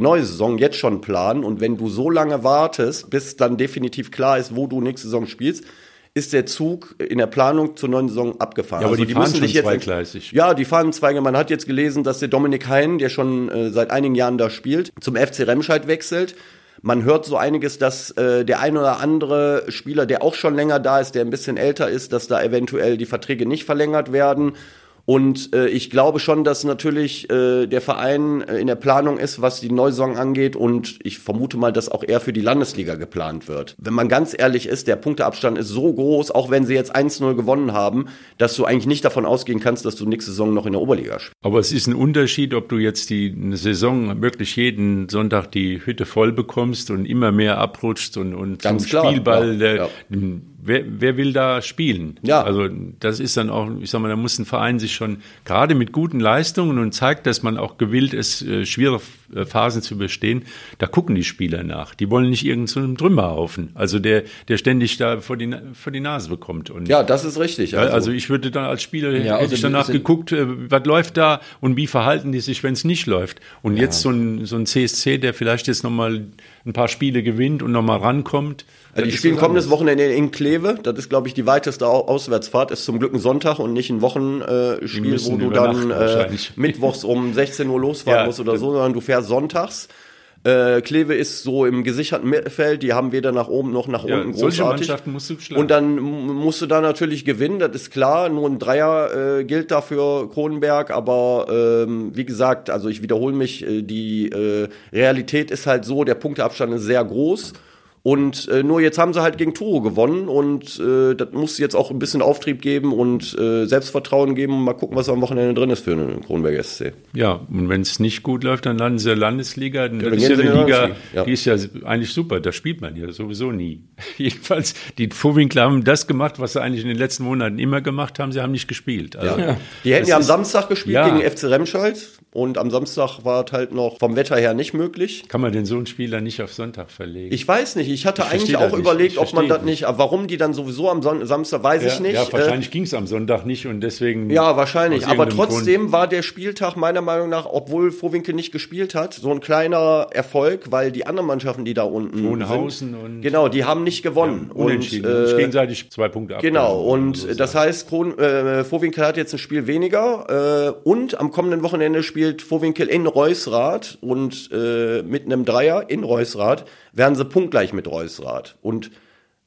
neue Saison jetzt schon planen und wenn du so lange wartest, bis dann definitiv klar ist, wo du nächste Saison spielst, ist der Zug in der Planung zur neuen Saison abgefahren. Ja, aber also die fahren müssen schon sich jetzt zweigleisig. Ja, die fahren zweigleisig. Man hat jetzt gelesen, dass der Dominik Hein, der schon seit einigen Jahren da spielt, zum FC Remscheid wechselt. Man hört so einiges, dass der ein oder andere Spieler, der auch schon länger da ist, der ein bisschen älter ist, dass da eventuell die Verträge nicht verlängert werden. Und ich glaube schon, dass natürlich der Verein in der Planung ist, was die Neusaison angeht. Und ich vermute mal, dass auch eher für die Landesliga geplant wird. Wenn man ganz ehrlich ist, der Punkteabstand ist so groß, auch wenn sie jetzt 1-0 gewonnen haben, dass du eigentlich nicht davon ausgehen kannst, dass du nächste Saison noch in der Oberliga spielst. Aber es ist ein Unterschied, ob du jetzt eine Saison wirklich jeden Sonntag die Hütte voll bekommst und immer mehr abrutschst und zum Spielball Wer will da spielen? Ja. Also das ist dann auch, ich sag mal, da muss ein Verein sich schon gerade mit guten Leistungen und zeigt, dass man auch gewillt ist, schwere Phasen zu überstehen. Da gucken die Spieler nach. Die wollen nicht irgend so einen Trümmerhaufen. Also der ständig da vor die Nase bekommt. Und ja, das ist richtig. Also ich würde dann als Spieler hätte ich danach geguckt, was läuft da und wie verhalten die sich, wenn es nicht läuft. Und jetzt so ein CSC, der vielleicht jetzt nochmal ein paar Spiele gewinnt und nochmal rankommt. Also die spielen kommendes Wochenende in Kleve. Das ist, glaube ich, die weiteste Auswärtsfahrt. Ist zum Glück ein Sonntag und nicht ein Wochenspiel, wo du dann mittwochs um 16 Uhr losfahren musst oder so, sondern du fährst sonntags. Kleve ist so im gesicherten Mittelfeld. Die haben weder nach oben noch nach unten großartig. Solche Mannschaften musst du schlagen. Und dann musst du da natürlich gewinnen, das ist klar. Nur ein Dreier gilt da für Kronenberg. Aber wie gesagt, also ich wiederhole mich, die Realität ist halt so, der Punkteabstand ist sehr groß. Und nur jetzt haben sie halt gegen Toro gewonnen und das muss jetzt auch ein bisschen Auftrieb geben und Selbstvertrauen geben und mal gucken, was am Wochenende drin ist für den Kronenberger SC. Ja, und wenn es nicht gut läuft, dann landen sie in der Landesliga. Dann ist ja eine Liga, die ist ja eigentlich super, da spielt man ja sowieso nie. Jedenfalls, die Vorwinkler haben das gemacht, was sie eigentlich in den letzten Monaten immer gemacht haben, sie haben nicht gespielt. Also, die hätten ja am Samstag gespielt gegen FC Remscheid und am Samstag war es halt noch vom Wetter her nicht möglich. Kann man denn so einen Spieler nicht auf Sonntag verlegen? Ich weiß nicht. Ich hatte eigentlich auch überlegt, ob man das nicht, warum die dann sowieso am Samstag, weiß ich nicht. Ja, wahrscheinlich ging es am Sonntag nicht und deswegen. Ja, wahrscheinlich. Aber trotzdem war der Spieltag meiner Meinung nach, obwohl Vohwinkel nicht gespielt hat, so ein kleiner Erfolg, weil die anderen Mannschaften, die da unten Hohenhausen sind, und die haben nicht gewonnen. Ja, unentschieden. Und gegenseitig 2 Punkte ab. Genau. Und das heißt, Vohwinkel hat jetzt ein Spiel weniger und am kommenden Wochenende spielt Vohwinkel in Reusrath und mit einem Dreier in Reusrath werden sie punktgleich mit Reusrath und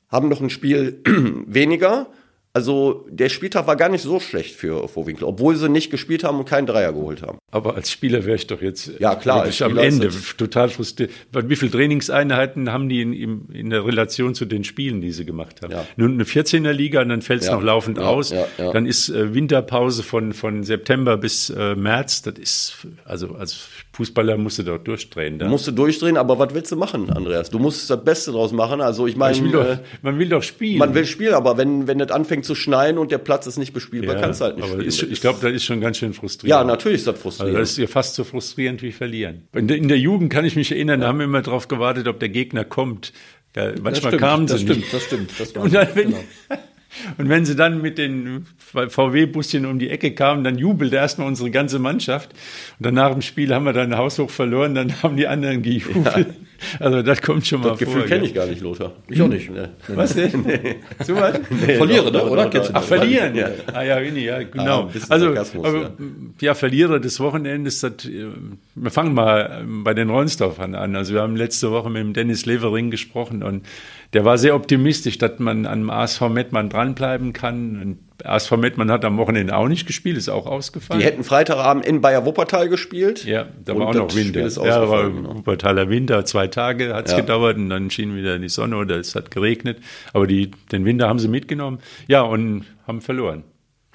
haben noch ein Spiel weniger. Also der Spieltag war gar nicht so schlecht für Vohwinkel, obwohl sie nicht gespielt haben und keinen Dreier geholt haben. Aber als Spieler wäre ich doch jetzt wirklich am Ende total frustriert. Wie viele Trainingseinheiten haben die in der Relation zu den Spielen, die sie gemacht haben? Ja. Nun eine 14er-Liga und dann fällt es noch laufend aus. Ja. Dann ist Winterpause von September bis März. Das ist, also als Fußballer musst du dort durchdrehen. Da. Musst du durchdrehen, aber was willst du machen, Andreas? Du musst das Beste draus machen. Also ich meine, man will doch spielen. Man will spielen, aber wenn das anfängt zu schneiden und der Platz ist nicht bespielbar, kannst du halt nicht spielen. Ich glaube, das ist schon ganz schön frustrierend. Ja, natürlich ist das frustrierend. Also das ist ja fast so frustrierend wie verlieren. In der Jugend kann ich mich erinnern, da haben wir immer drauf gewartet, ob der Gegner kommt. Ja, manchmal kamen sie nicht. Das stimmt. Das war und dann, Und wenn sie dann mit den VW-Buschen um die Ecke kamen, dann jubelte erstmal unsere ganze Mannschaft. Und dann nach dem Spiel haben wir dann haushoch verloren, dann haben die anderen gejubelt. Ja. Also das kommt schon das mal vor. Das Gefühl kenne ich gar nicht, Lothar. Ich auch nicht. Nee. Was denn? Nee. So was? Nee, Verlierer, doch, oder? Ach, verlieren. Ja. Ah ja, ja, genau. Also, ja, Verlierer des Wochenendes. Das, wir fangen mal bei den Ronsdorfern an. Also wir haben letzte Woche mit dem Dennis Levering gesprochen und der war sehr optimistisch, dass man am ASV Mettmann dranbleiben kann. Und ASV Mettmann hat am Wochenende auch nicht gespielt, ist auch ausgefallen. Die hätten Freitagabend in Bayer Wuppertal gespielt. Ja, da war auch noch Winter. Ja, war Wuppertaler Winter, 2 Tage hat es gedauert und dann schien wieder die Sonne oder es hat geregnet. Aber den Winter haben sie mitgenommen. Ja, und haben verloren.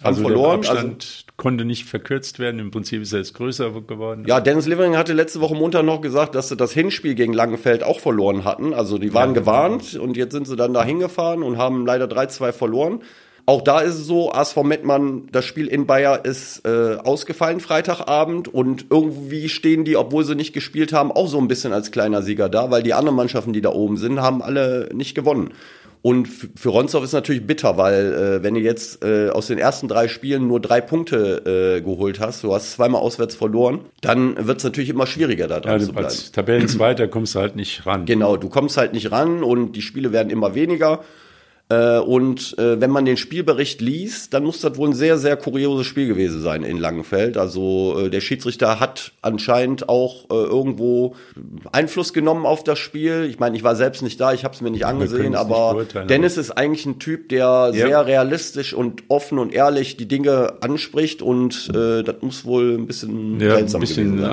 Der Abstand konnte nicht verkürzt werden, im Prinzip ist er jetzt größer geworden. Ja, Dennis Levering hatte letzte Woche Montag noch gesagt, dass sie das Hinspiel gegen Langenfeld auch verloren hatten. Also die waren gewarnt und jetzt sind sie dann da hingefahren und haben leider 3-2 verloren. Auch da ist es so, ASV Mettmann, das Spiel in Bayer ist ausgefallen Freitagabend und irgendwie stehen die, obwohl sie nicht gespielt haben, auch so ein bisschen als kleiner Sieger da, weil die anderen Mannschaften, die da oben sind, haben alle nicht gewonnen. Und für Ronsdorf ist natürlich bitter, weil wenn du jetzt aus den ersten 3 Spielen nur 3 Punkte geholt hast, du hast 2-mal auswärts verloren, dann wird es natürlich immer schwieriger, da dran zu bleiben. Als Tabellenzweiter kommst du halt nicht ran. Genau, du kommst halt nicht ran und die Spiele werden immer weniger. Und wenn man den Spielbericht liest, dann muss das wohl ein sehr, sehr kurioses Spiel gewesen sein in Langenfeld. Also der Schiedsrichter hat anscheinend auch irgendwo Einfluss genommen auf das Spiel. Ich meine, ich war selbst nicht da, ich habe es mir nicht angesehen, aber Dennis ist eigentlich ein Typ, der sehr realistisch und offen und ehrlich die Dinge anspricht und das muss wohl ein bisschen seltsam gewesen sein. Ja, ein bisschen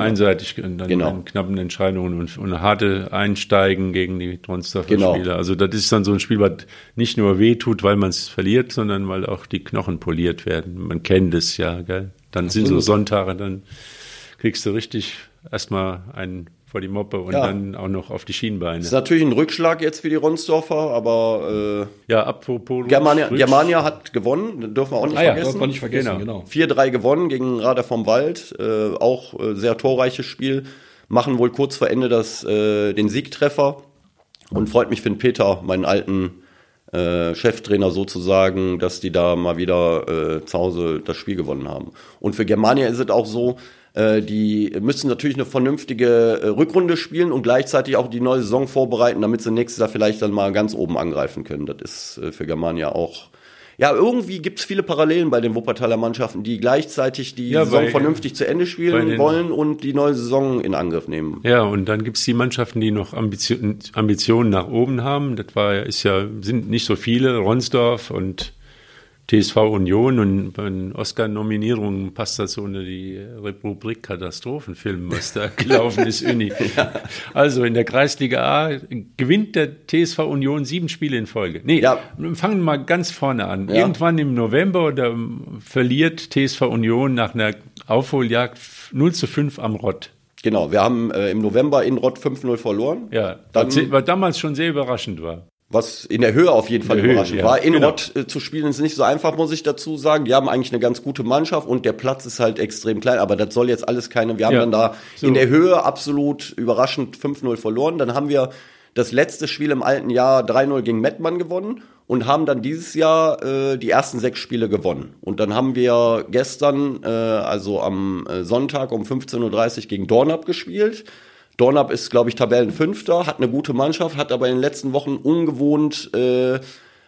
einseitig und dann in knappen Entscheidungen und harte Einsteigen gegen die Tronsdorfer Spieler. Also das ist dann so ein Spiel, was nicht nur wehtut, weil man es verliert, sondern weil auch die Knochen poliert werden. Man kennt es ja, gell? Dann sind so Sonntage, dann kriegst du richtig erstmal einen vor die Moppe und dann auch noch auf die Schienbeine. Das ist natürlich ein Rückschlag jetzt für die Ronsdorfer, aber apropos Germania hat gewonnen, das dürfen wir auch nicht vergessen. Dürfen wir nicht vergessen, genau. 4-3 gewonnen gegen Rader vom Wald, auch sehr torreiches Spiel, machen wohl kurz vor Ende den Siegtreffer und freut mich für den Peter, meinen alten Cheftrainer sozusagen, dass die da mal wieder zu Hause das Spiel gewonnen haben. Und für Germania ist es auch so, die müssen natürlich eine vernünftige Rückrunde spielen und gleichzeitig auch die neue Saison vorbereiten, damit sie nächstes Jahr vielleicht dann mal ganz oben angreifen können. Das ist für Germania auch... Ja, irgendwie gibt es viele Parallelen bei den Wuppertaler Mannschaften, die gleichzeitig die Saison vernünftig zu Ende spielen wollen und die neue Saison in Angriff nehmen. Ja, und dann gibt es die Mannschaften, die noch Ambitionen nach oben haben. Das sind nicht so viele, Ronsdorf und TSV Union. Und bei den Oscar-Nominierungen passt das so unter die Rubrik Katastrophenfilm, was da gelaufen ist, Uni. Ja. Also in der Kreisliga A gewinnt der TSV Union 7 Spiele in Folge. Fangen wir mal ganz vorne an. Ja. Irgendwann im November oder verliert TSV Union nach einer Aufholjagd 0-5 am Rott. Genau, wir haben im November in Rott 5-0 verloren. Ja, was damals schon sehr überraschend war. Was in der Höhe auf jeden Fall überraschend war. In Rott zu spielen ist nicht so einfach, muss ich dazu sagen. Die haben eigentlich eine ganz gute Mannschaft und der Platz ist halt extrem klein. Aber das soll jetzt alles keine... Wir haben dann da in der Höhe absolut überraschend 5-0 verloren. Dann haben wir das letzte Spiel im alten Jahr 3-0 gegen Mettmann gewonnen und haben dann dieses Jahr die ersten 6 Spiele gewonnen. Und dann haben wir gestern, also am Sonntag um 15.30 Uhr gegen Dornap gespielt. Dornap ist, glaube ich, Tabellenfünfter, hat eine gute Mannschaft, hat aber in den letzten Wochen ungewohnt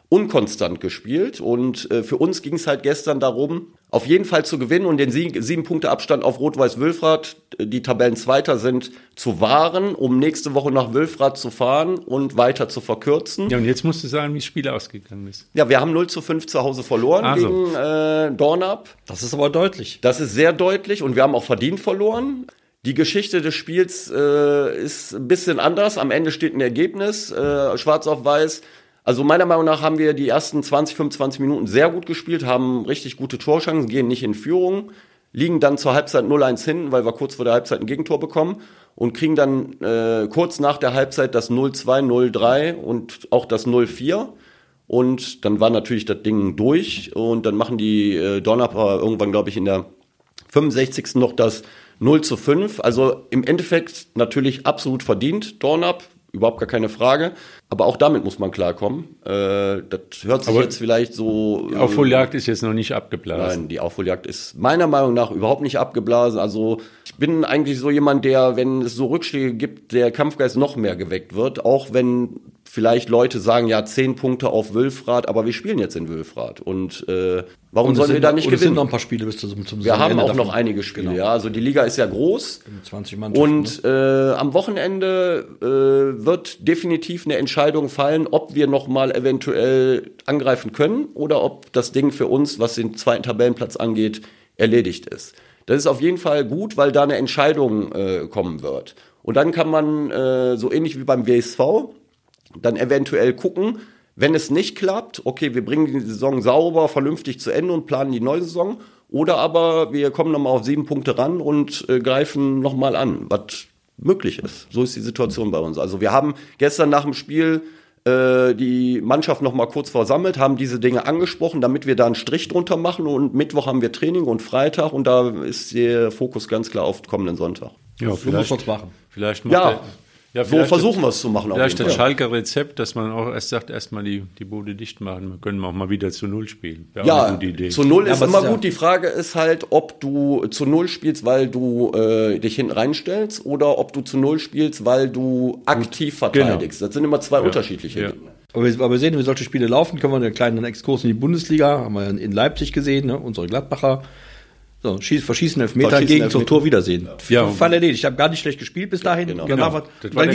unkonstant gespielt. Und für uns ging es halt gestern darum, auf jeden Fall zu gewinnen und den 7-Punkte-Abstand auf Rot-Weiß-Wülfrath, die Tabellenzweiter sind, zu wahren, um nächste Woche nach Wülfrath zu fahren und weiter zu verkürzen. Ja, und jetzt musst du sagen, wie das Spiel ausgegangen ist. Ja, wir haben 0-5 zu Hause verloren gegen Dornap. Das ist aber deutlich. Das ist sehr deutlich und wir haben auch verdient verloren. Die Geschichte des Spiels ist ein bisschen anders. Am Ende steht ein Ergebnis, schwarz auf weiß. Also meiner Meinung nach haben wir die ersten 20, 25 Minuten sehr gut gespielt, haben richtig gute Torchancen, gehen nicht in Führung, liegen dann zur Halbzeit 0-1 hinten, weil wir kurz vor der Halbzeit ein Gegentor bekommen und kriegen dann kurz nach der Halbzeit das 0-2, 0-3 und auch das 0-4. Und dann war natürlich das Ding durch und dann machen die Dornapper irgendwann, glaube ich, in der 65. noch das 0-5, also im Endeffekt natürlich absolut verdient. Dornap überhaupt gar keine Frage. Aber auch damit muss man klarkommen. Das hört sich aber jetzt vielleicht so... Die Aufholjagd ist jetzt noch nicht abgeblasen. Nein, die Aufholjagd ist meiner Meinung nach überhaupt nicht abgeblasen. Also ich bin eigentlich so jemand, der, wenn es so Rückschläge gibt, der Kampfgeist noch mehr geweckt wird. Auch wenn vielleicht Leute sagen, ja, 10 Punkte auf Wülfrath, aber wir spielen jetzt in Wülfrath. Und warum sollen wir da nicht gewinnen? Es sind noch ein paar Spiele bis zum Saisonende. Wir haben auch noch einige Spiele, genau. Ja. Also die Liga ist ja groß. 20 Mannschaften. Und am Wochenende wird definitiv eine Entscheidung fallen, ob wir nochmal eventuell angreifen können oder ob das Ding für uns, was den zweiten Tabellenplatz angeht, erledigt ist. Das ist auf jeden Fall gut, weil da eine Entscheidung kommen wird. Und dann kann man, so ähnlich wie beim WSV, dann eventuell gucken, wenn es nicht klappt, okay, wir bringen die Saison sauber, vernünftig zu Ende und planen die neue Saison. Oder aber wir kommen nochmal auf 7 Punkte ran und greifen nochmal an, was möglich ist. So ist die Situation bei uns. Also wir haben gestern nach dem Spiel die Mannschaft nochmal kurz versammelt, haben diese Dinge angesprochen, damit wir da einen Strich drunter machen. Und Mittwoch haben wir Training und Freitag und da ist der Fokus ganz klar auf kommenden Sonntag. Ja, vielleicht muss man machen. Vielleicht macht ja. Ja, so versuchen wir es zu machen. Vielleicht das Schalker Rezept, dass man auch erst sagt, erstmal die Bude dicht machen. Wir können auch mal wieder zu Null spielen. Wäre ja, eine gute Idee. Zu Null ist immer gut. Die Frage ist halt, ob du zu Null spielst, weil du dich hinten reinstellst oder ob du zu Null spielst, weil du aktiv verteidigst. Genau. Das sind immer zwei unterschiedliche Dinge. Aber wir sehen, wie solche Spiele laufen. Können wir einen kleinen Exkurs in die Bundesliga, haben wir in Leipzig gesehen, ne? Unsere Gladbacher. So, verschießen Elfmeter, Gegenzug, Elfmeter. Tor wiedersehen. Ja. Fall erledigt. Ich habe gar nicht schlecht gespielt bis dahin. Genau. Dann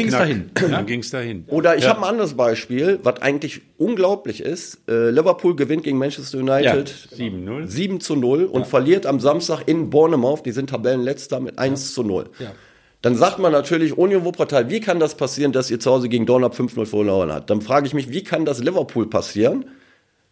ging es dahin. Oder ich habe ein anderes Beispiel, was eigentlich unglaublich ist. Liverpool gewinnt gegen Manchester United 7-0 und verliert am Samstag in Bournemouth. Die sind Tabellenletzter mit 1-0. Ja. Dann sagt man natürlich, Union Wuppertal, wie kann das passieren, dass ihr zu Hause gegen Dornap 5-0 verloren habt? Dann frage ich mich, wie kann das Liverpool passieren,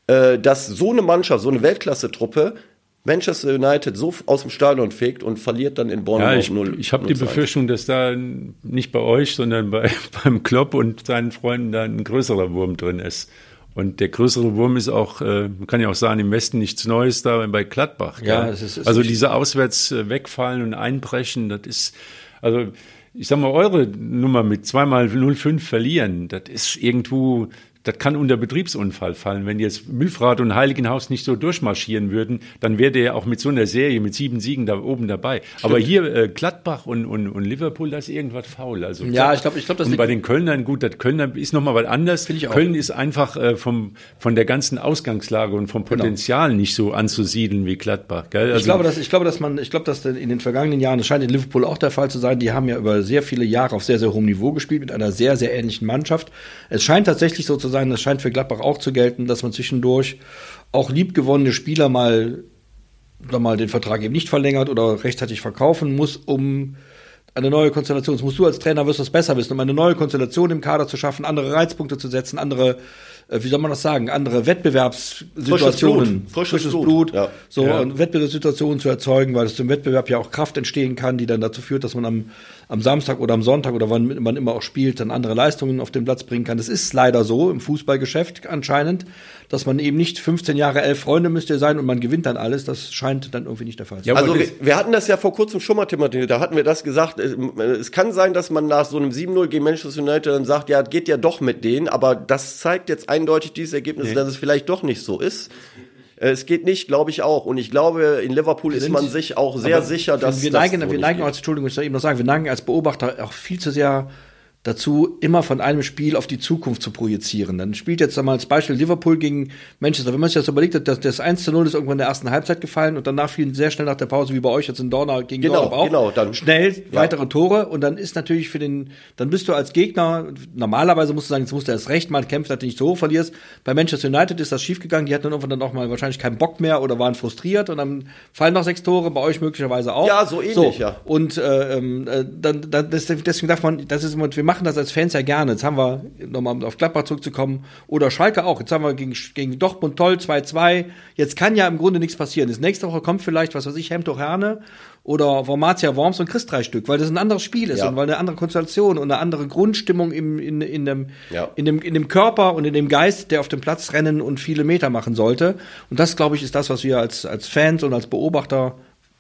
dass so eine Mannschaft, so eine Weltklasse-Truppe Manchester United so aus dem Stadion fegt und verliert dann in Bournemouth 0-1. Ich habe die Befürchtung, dass da nicht bei euch, sondern beim Klopp und seinen Freunden da ein größerer Wurm drin ist. Und der größere Wurm ist auch, man kann ja auch sagen, im Westen nichts Neues da bei Gladbach. Ja, es ist also diese auswärts wegfallen und einbrechen, das ist, also ich sag mal, eure Nummer mit 2x 0,5 verlieren, das ist irgendwo... Das kann unter Betriebsunfall fallen. Wenn jetzt Wülfrath und Heiligenhaus nicht so durchmarschieren würden, dann wäre der ja auch mit so einer Serie mit 7 Siegen da oben dabei. Stimmt. Aber hier Gladbach und Liverpool, da ist irgendwas faul. Also ja, ich glaube, das. Und bei den Kölnern, gut, das Kölner ist nochmal was anderes. Köln ist einfach von der ganzen Ausgangslage und vom Potenzial nicht so anzusiedeln wie Gladbach. Gell? Also, ich glaube, dass in den vergangenen Jahren, das scheint in Liverpool auch der Fall zu sein, die haben ja über sehr viele Jahre auf sehr, sehr hohem Niveau gespielt mit einer sehr, sehr ähnlichen Mannschaft. Es scheint tatsächlich so zu sein, das scheint für Gladbach auch zu gelten, dass man zwischendurch auch liebgewonnene Spieler mal den Vertrag eben nicht verlängert oder rechtzeitig verkaufen muss, um eine neue Konstellation, das musst du als Trainer, wirst das besser wissen, um eine neue Konstellation im Kader zu schaffen, andere Reizpunkte zu setzen, andere, wie soll man das sagen, andere Wettbewerbssituationen, frisches Blut ja. Und Wettbewerbssituationen zu erzeugen, weil es im Wettbewerb ja auch Kraft entstehen kann, die dann dazu führt, dass man am Samstag oder am Sonntag oder wann man immer auch spielt, dann andere Leistungen auf den Platz bringen kann. Das ist leider so im Fußballgeschäft anscheinend, dass man eben nicht 15 Jahre 11 Freunde müsste sein und man gewinnt dann alles, das scheint dann irgendwie nicht der Fall zu sein. Ja, also wir hatten das ja vor kurzem schon mal thematisiert, da hatten wir das gesagt, es kann sein, dass man nach so einem 7-0 gegen Manchester United dann sagt, ja, geht ja doch mit denen, aber das zeigt jetzt eindeutig dieses Ergebnis, dass es vielleicht doch nicht so ist. Es geht nicht, glaube ich auch. Und ich glaube, in Liverpool ist man sich auch sehr sicher, dass wir neigen als Beobachter auch viel zu sehr dazu, immer von einem Spiel auf die Zukunft zu projizieren. Dann spielt jetzt einmal das Beispiel Liverpool gegen Manchester. Wenn man sich das überlegt, das 1-0 ist irgendwann in der ersten Halbzeit gefallen und danach fielen sehr schnell nach der Pause, wie bei euch jetzt in Dornau gegen Dornau auch, dann schnell weitere Tore und dann ist natürlich dann bist du als Gegner, normalerweise musst du sagen, jetzt musst du erst recht mal kämpfen, dass du nicht so hoch verlierst. Bei Manchester United ist das schiefgegangen, die hatten dann irgendwann auch mal wahrscheinlich keinen Bock mehr oder waren frustriert und dann fallen noch 6 Tore, bei euch möglicherweise auch. Ja, so ähnlich, Und deswegen darf man, das ist immer, wir machen das als Fans ja gerne. Jetzt haben wir, nochmal auf Gladbach zurückzukommen, oder Schalke auch. Jetzt haben wir gegen Dortmund toll 2-2. Jetzt kann ja im Grunde nichts passieren. Jetzt nächste Woche kommt vielleicht, was weiß ich, Hemd Herne oder Wormatia Worms und kriegst 3 Stück, weil das ein anderes Spiel ist und weil eine andere Konstellation und eine andere Grundstimmung in dem Körper und in dem Geist, der auf dem Platz rennen und viele Meter machen sollte. Und das, glaube ich, ist das, was wir als Fans und als Beobachter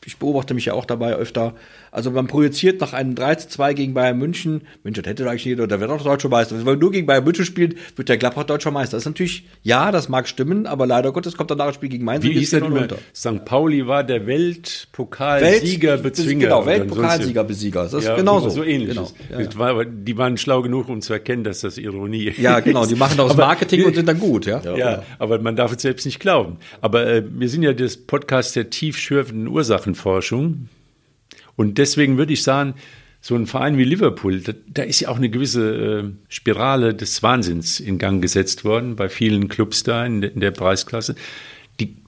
ich beobachte mich ja auch dabei öfter. Also man projiziert nach einem 3:2 gegen Bayern München. München hätte da eigentlich nicht, oder wird auch deutscher Meister. Wenn man nur gegen Bayern München spielt, wird der Gladbach deutscher Meister. Das ist natürlich, ja, das mag stimmen, aber leider Gottes kommt danach das Spiel gegen Mainz. Wie hieß denn immer, St. Pauli war der Weltpokalsiegerbezwinger. Genau, Weltpokalsiegerbezieger. Das ist ja, genauso. So ähnlich. Genau. Ja, ja. Die waren schlau genug, um zu erkennen, dass das Ironie ist. Ja, genau. Die machen auch das Marketing und sind dann gut. Ja, ja, ja, aber man darf es selbst nicht glauben. Aber wir sind ja das Podcast der tiefschürfenden Ursachenforschung. Und deswegen würde ich sagen, so ein Verein wie Liverpool, da ist ja auch eine gewisse Spirale des Wahnsinns in Gang gesetzt worden, bei vielen Clubs da in der Preisklasse.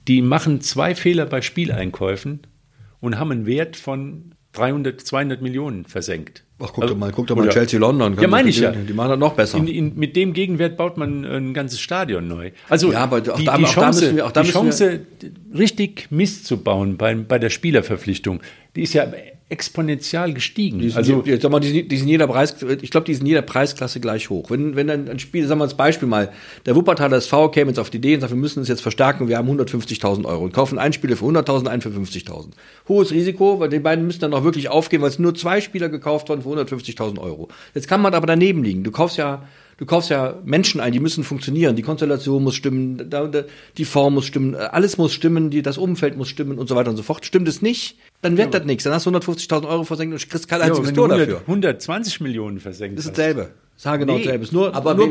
Die machen 2 Fehler bei Spieleinkäufen und haben einen Wert von 300, 200 Millionen versenkt. Ach, guck doch mal Chelsea London. Ja, meine ich ja. Die machen das noch besser. Mit dem Gegenwert baut man ein ganzes Stadion neu. Also ja, aber die Chance, richtig Mist zu bauen bei der Spielerverpflichtung, die ist ja exponentiell gestiegen. Die sind in jeder Preisklasse gleich hoch. Wenn ein Spiel, sagen wir als Beispiel mal, der Wuppertaler SV käme jetzt auf die Idee und sagt, wir müssen uns jetzt verstärken, wir haben 150.000 Euro und kaufen einen Spieler für 100.000, einen für 50.000. Hohes Risiko, weil die beiden müssen dann auch wirklich aufgehen, weil es nur 2 Spieler gekauft wurden für 150.000 Euro. Jetzt kann man aber daneben liegen. Du kaufst ja Menschen ein, die müssen funktionieren, die Konstellation muss stimmen, die Form muss stimmen, alles muss stimmen, das Umfeld muss stimmen und so weiter und so fort. Stimmt es nicht, dann wird das nichts. Dann hast du 150.000 Euro versenkt und kriegst kein einziges Tor dafür. 120 Millionen versenkt. Das ist dasselbe. Sag genau dasselbe. Nur bei Nullen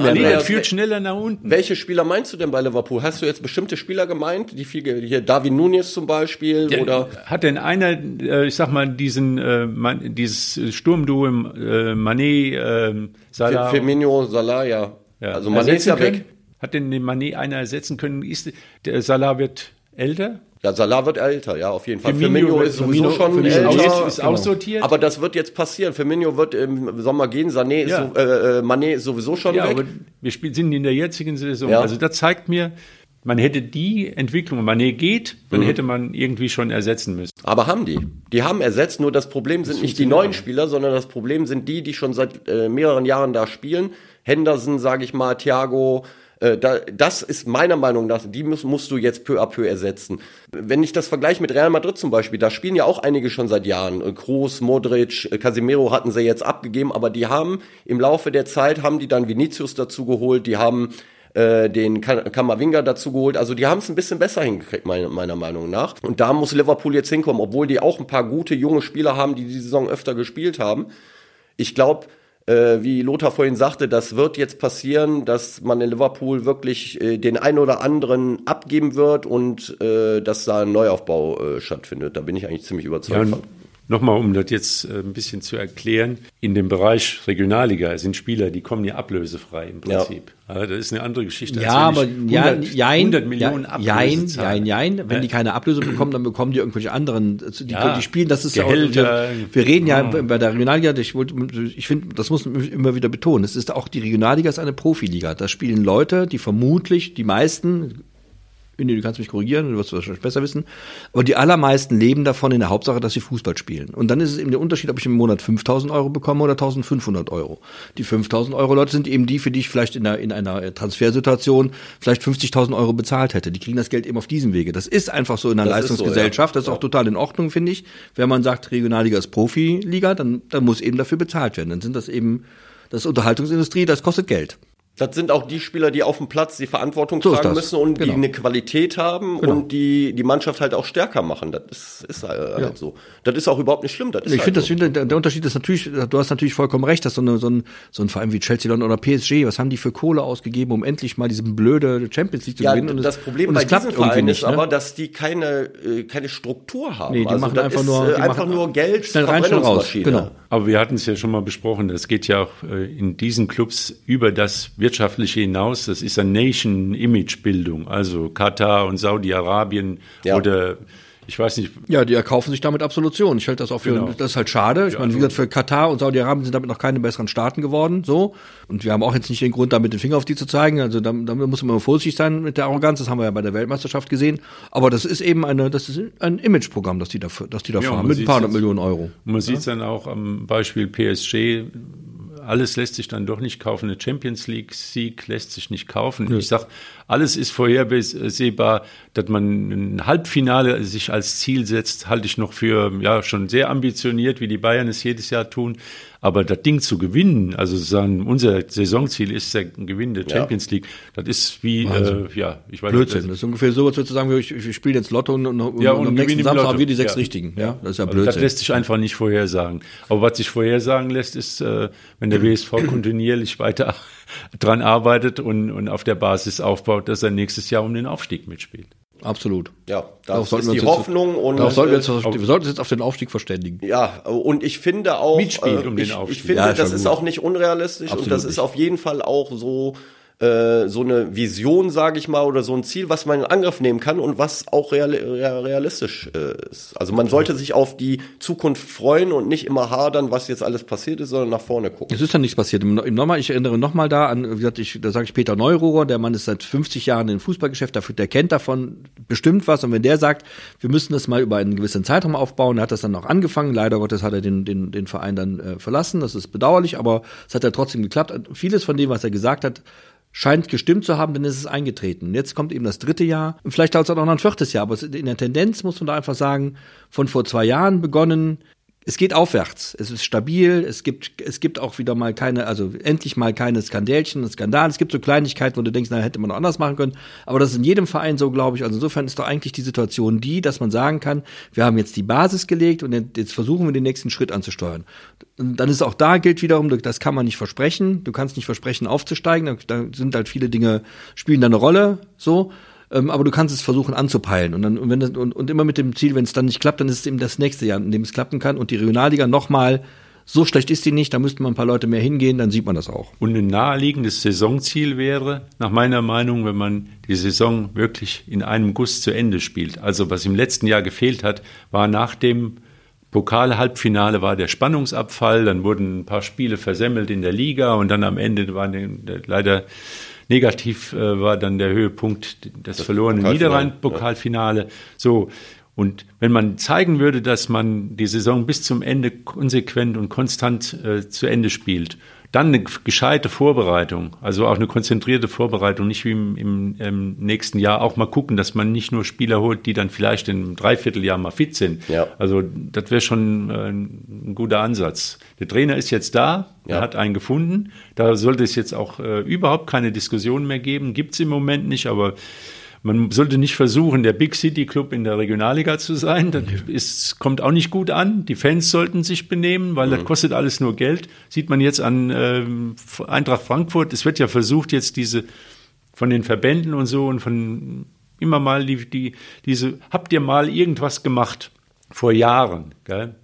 mehr. Nee, das führt schneller nach unten. Welche Spieler meinst du denn bei Liverpool? Hast du jetzt bestimmte Spieler gemeint? Die viel, hier Darwin Núñez zum Beispiel? Ja, oder? Hat denn einer, ich sag mal, dieses Sturmduo im Mané, Salah? Firmino, Salah, ja. Also Mané ist ja weg. Hat denn den Mané einer ersetzen können? Der Salah wird älter? Ja, Salah wird älter, ja, auf jeden Fall. Firmino ist sowieso schon älter. Ist aussortiert. Aber das wird jetzt passieren. Firmino wird im Sommer gehen, Mané ist sowieso schon weg. Aber wir sind in der jetzigen Saison. Ja. Also das zeigt mir, man hätte die Entwicklung, wenn Mané geht, dann hätte man irgendwie schon ersetzen müssen. Aber haben die? Die haben ersetzt, nur das Problem sind nicht die neuen Spieler, sondern das Problem sind die schon seit mehreren Jahren da spielen. Henderson, sage ich mal, Thiago... Das ist meiner Meinung nach, die musst du jetzt peu à peu ersetzen. Wenn ich das vergleiche mit Real Madrid zum Beispiel, da spielen ja auch einige schon seit Jahren. Kroos, Modric, Casemiro hatten sie jetzt abgegeben, aber die haben im Laufe der Zeit, haben die dann Vinicius dazu geholt, die haben den Kamavinga dazu geholt. Also die haben es ein bisschen besser hingekriegt, meiner Meinung nach. Und da muss Liverpool jetzt hinkommen, obwohl die auch ein paar gute, junge Spieler haben, die Saison öfter gespielt haben. Ich glaube... Wie Lothar vorhin sagte, das wird jetzt passieren, dass man in Liverpool wirklich den einen oder anderen abgeben wird und dass da ein Neuaufbau stattfindet. Da bin ich eigentlich ziemlich überzeugt von. Nochmal, um das jetzt ein bisschen zu erklären, in dem Bereich Regionalliga sind Spieler, die kommen ja ablösefrei im Prinzip. Ja. Also das ist eine andere Geschichte. Ja, als wenn aber 100 Millionen Ablöse zahlen. Wenn die keine Ablöse bekommen, dann bekommen die irgendwelche anderen. Die spielen, das ist Gehälter, ja auch. Wir reden ja bei der Regionalliga, ich finde, das muss man immer wieder betonen, es ist auch die Regionalliga ist eine Profiliga. Da spielen Leute, die vermutlich die meisten... Du kannst mich korrigieren, du wirst wahrscheinlich besser wissen. Aber die allermeisten leben davon in der Hauptsache, dass sie Fußball spielen. Und dann ist es eben der Unterschied, ob ich im Monat 5.000 Euro bekomme oder 1.500 Euro. Die 5.000 Euro Leute sind eben die, für die ich vielleicht in einer Transfersituation vielleicht 50.000 Euro bezahlt hätte. Die kriegen das Geld eben auf diesem Wege. Das ist einfach so in einer Leistungsgesellschaft. Das ist auch total in Ordnung, finde ich. Wenn man sagt, Regionalliga ist Profiliga, dann muss eben dafür bezahlt werden. Dann sind das eben, das ist Unterhaltungsindustrie, das kostet Geld. Das sind auch die Spieler, die auf dem Platz die Verantwortung tragen müssen und die eine Qualität haben und die Mannschaft halt auch stärker machen. Das ist halt so. Das ist auch überhaupt nicht schlimm. Das ist ich halt finde, der Unterschied ist natürlich, du hast natürlich vollkommen recht, dass so ein Verein wie Chelsea London oder PSG, was haben die für Kohle ausgegeben, um endlich mal diesen blöde Champions League zu gewinnen? Und das Problem bei diesem Verein ist aber, dass die keine Struktur haben. Nee, die machen einfach nur Geld, schnell rein, schnell raus. Genau. Aber wir hatten es ja schon mal besprochen, das geht ja auch in diesen Clubs über das Wirtschaftliche hinaus, das ist eine Nation-Image-Bildung, also Katar und Saudi-Arabien oder ich weiß nicht. Ja, die erkaufen sich damit Absolution. Ich halte das auch für, das ist halt schade. Ich meine, wie gesagt, für Katar und Saudi-Arabien sind damit noch keine besseren Staaten geworden, so. Und wir haben auch jetzt nicht den Grund, damit den Finger auf die zu zeigen. Also, da muss man immer vorsichtig sein mit der Arroganz. Das haben wir ja bei der Weltmeisterschaft gesehen. Aber das ist eben ein Imageprogramm, das die da fahren, mit ein paar hundert Millionen Euro. Man sieht es dann auch am Beispiel PSG, alles lässt sich dann doch nicht kaufen. Eine Champions-League-Sieg lässt sich nicht kaufen. Ja. Ich sage, alles ist vorhersehbar, dass man ein Halbfinale sich als Ziel setzt, halte ich noch für ja schon sehr ambitioniert, wie die Bayern es jedes Jahr tun. Aber das Ding zu gewinnen, also sagen, unser Saisonziel ist der Gewinn der Champions League, das ist wie, ich weiß Blödsinn. Das ist ungefähr so, als würdest du sagen, ich spiele jetzt Lotto und am nächsten Samstag haben wir die 6 Richtigen. Ja, das ist ja Blödsinn. Das lässt sich einfach nicht vorhersagen. Aber was sich vorhersagen lässt, ist, wenn der WSV kontinuierlich weiter dran arbeitet und auf der Basis aufbaut, dass er nächstes Jahr um den Aufstieg mitspielt. Absolut. Ja, das ist die Hoffnung. Wir sollten uns jetzt auf den Aufstieg verständigen. Ja, und ich finde auch, ich finde, das ist auch nicht unrealistisch. Absolut, und das ist auf jeden Fall auch so eine Vision, sage ich mal, oder so ein Ziel, was man in Angriff nehmen kann und was auch realistisch ist. Also man sollte sich auf die Zukunft freuen und nicht immer hadern, was jetzt alles passiert ist, sondern nach vorne gucken. Es ist ja nichts passiert. Ich erinnere nochmal da an, wie gesagt, da sage ich Peter Neururer, der Mann ist seit 50 Jahren im Fußballgeschäft, der kennt davon bestimmt was. Und wenn der sagt, wir müssen das mal über einen gewissen Zeitraum aufbauen, der hat das dann auch angefangen. Leider Gottes hat er den Verein dann verlassen. Das ist bedauerlich, aber es hat ja trotzdem geklappt. Vieles von dem, was er gesagt hat, scheint gestimmt zu haben, denn es ist eingetreten. Jetzt kommt eben das 3. Jahr. Und vielleicht dauert es auch noch ein 4. Jahr. Aber in der Tendenz muss man da einfach sagen, von vor 2 Jahren begonnen, es geht aufwärts. Es ist stabil. Es gibt auch wieder mal endlich mal keine Skandälchen und Skandale. Es gibt so Kleinigkeiten, wo du denkst, na, hätte man noch anders machen können. Aber das ist in jedem Verein so, glaube ich. Also insofern ist doch eigentlich die Situation die, dass man sagen kann, wir haben jetzt die Basis gelegt und jetzt versuchen wir, den nächsten Schritt anzusteuern. Dann ist auch da gilt wiederum, das kann man nicht versprechen. Du kannst nicht versprechen, aufzusteigen. Da sind halt viele Dinge, spielen da eine Rolle, so. Aber du kannst es versuchen anzupeilen. Und immer mit dem Ziel, wenn es dann nicht klappt, dann ist es eben das nächste Jahr, in dem es klappen kann. Und die Regionalliga nochmal, so schlecht ist die nicht, da müssten mal ein paar Leute mehr hingehen, dann sieht man das auch. Und ein naheliegendes Saisonziel wäre, nach meiner Meinung, wenn man die Saison wirklich in einem Guss zu Ende spielt. Also was im letzten Jahr gefehlt hat, war nach dem Pokal-Halbfinale war der Spannungsabfall, dann wurden ein paar Spiele versemmelt in der Liga und dann am Ende waren leider negativ war dann der Höhepunkt das verlorene Niederrhein-Pokalfinale. Ja. So, und wenn man zeigen würde, dass man die Saison bis zum Ende konsequent und konstant zu Ende spielt, dann eine gescheite Vorbereitung, also auch eine konzentrierte Vorbereitung, nicht wie im nächsten Jahr auch mal gucken, dass man nicht nur Spieler holt, die dann vielleicht im Dreivierteljahr mal fit sind. Ja. Also das wäre schon ein guter Ansatz. Der Trainer ist jetzt da, er hat einen gefunden, da sollte es jetzt auch überhaupt keine Diskussion mehr geben, gibt es im Moment nicht, aber man sollte nicht versuchen, der Big City Club in der Regionalliga zu sein. Das kommt auch nicht gut an. Die Fans sollten sich benehmen, weil das kostet alles nur Geld. Sieht man jetzt an Eintracht Frankfurt. Es wird ja versucht, jetzt diese von den Verbänden und so und von immer mal diese, habt ihr mal irgendwas gemacht vor Jahren, gell?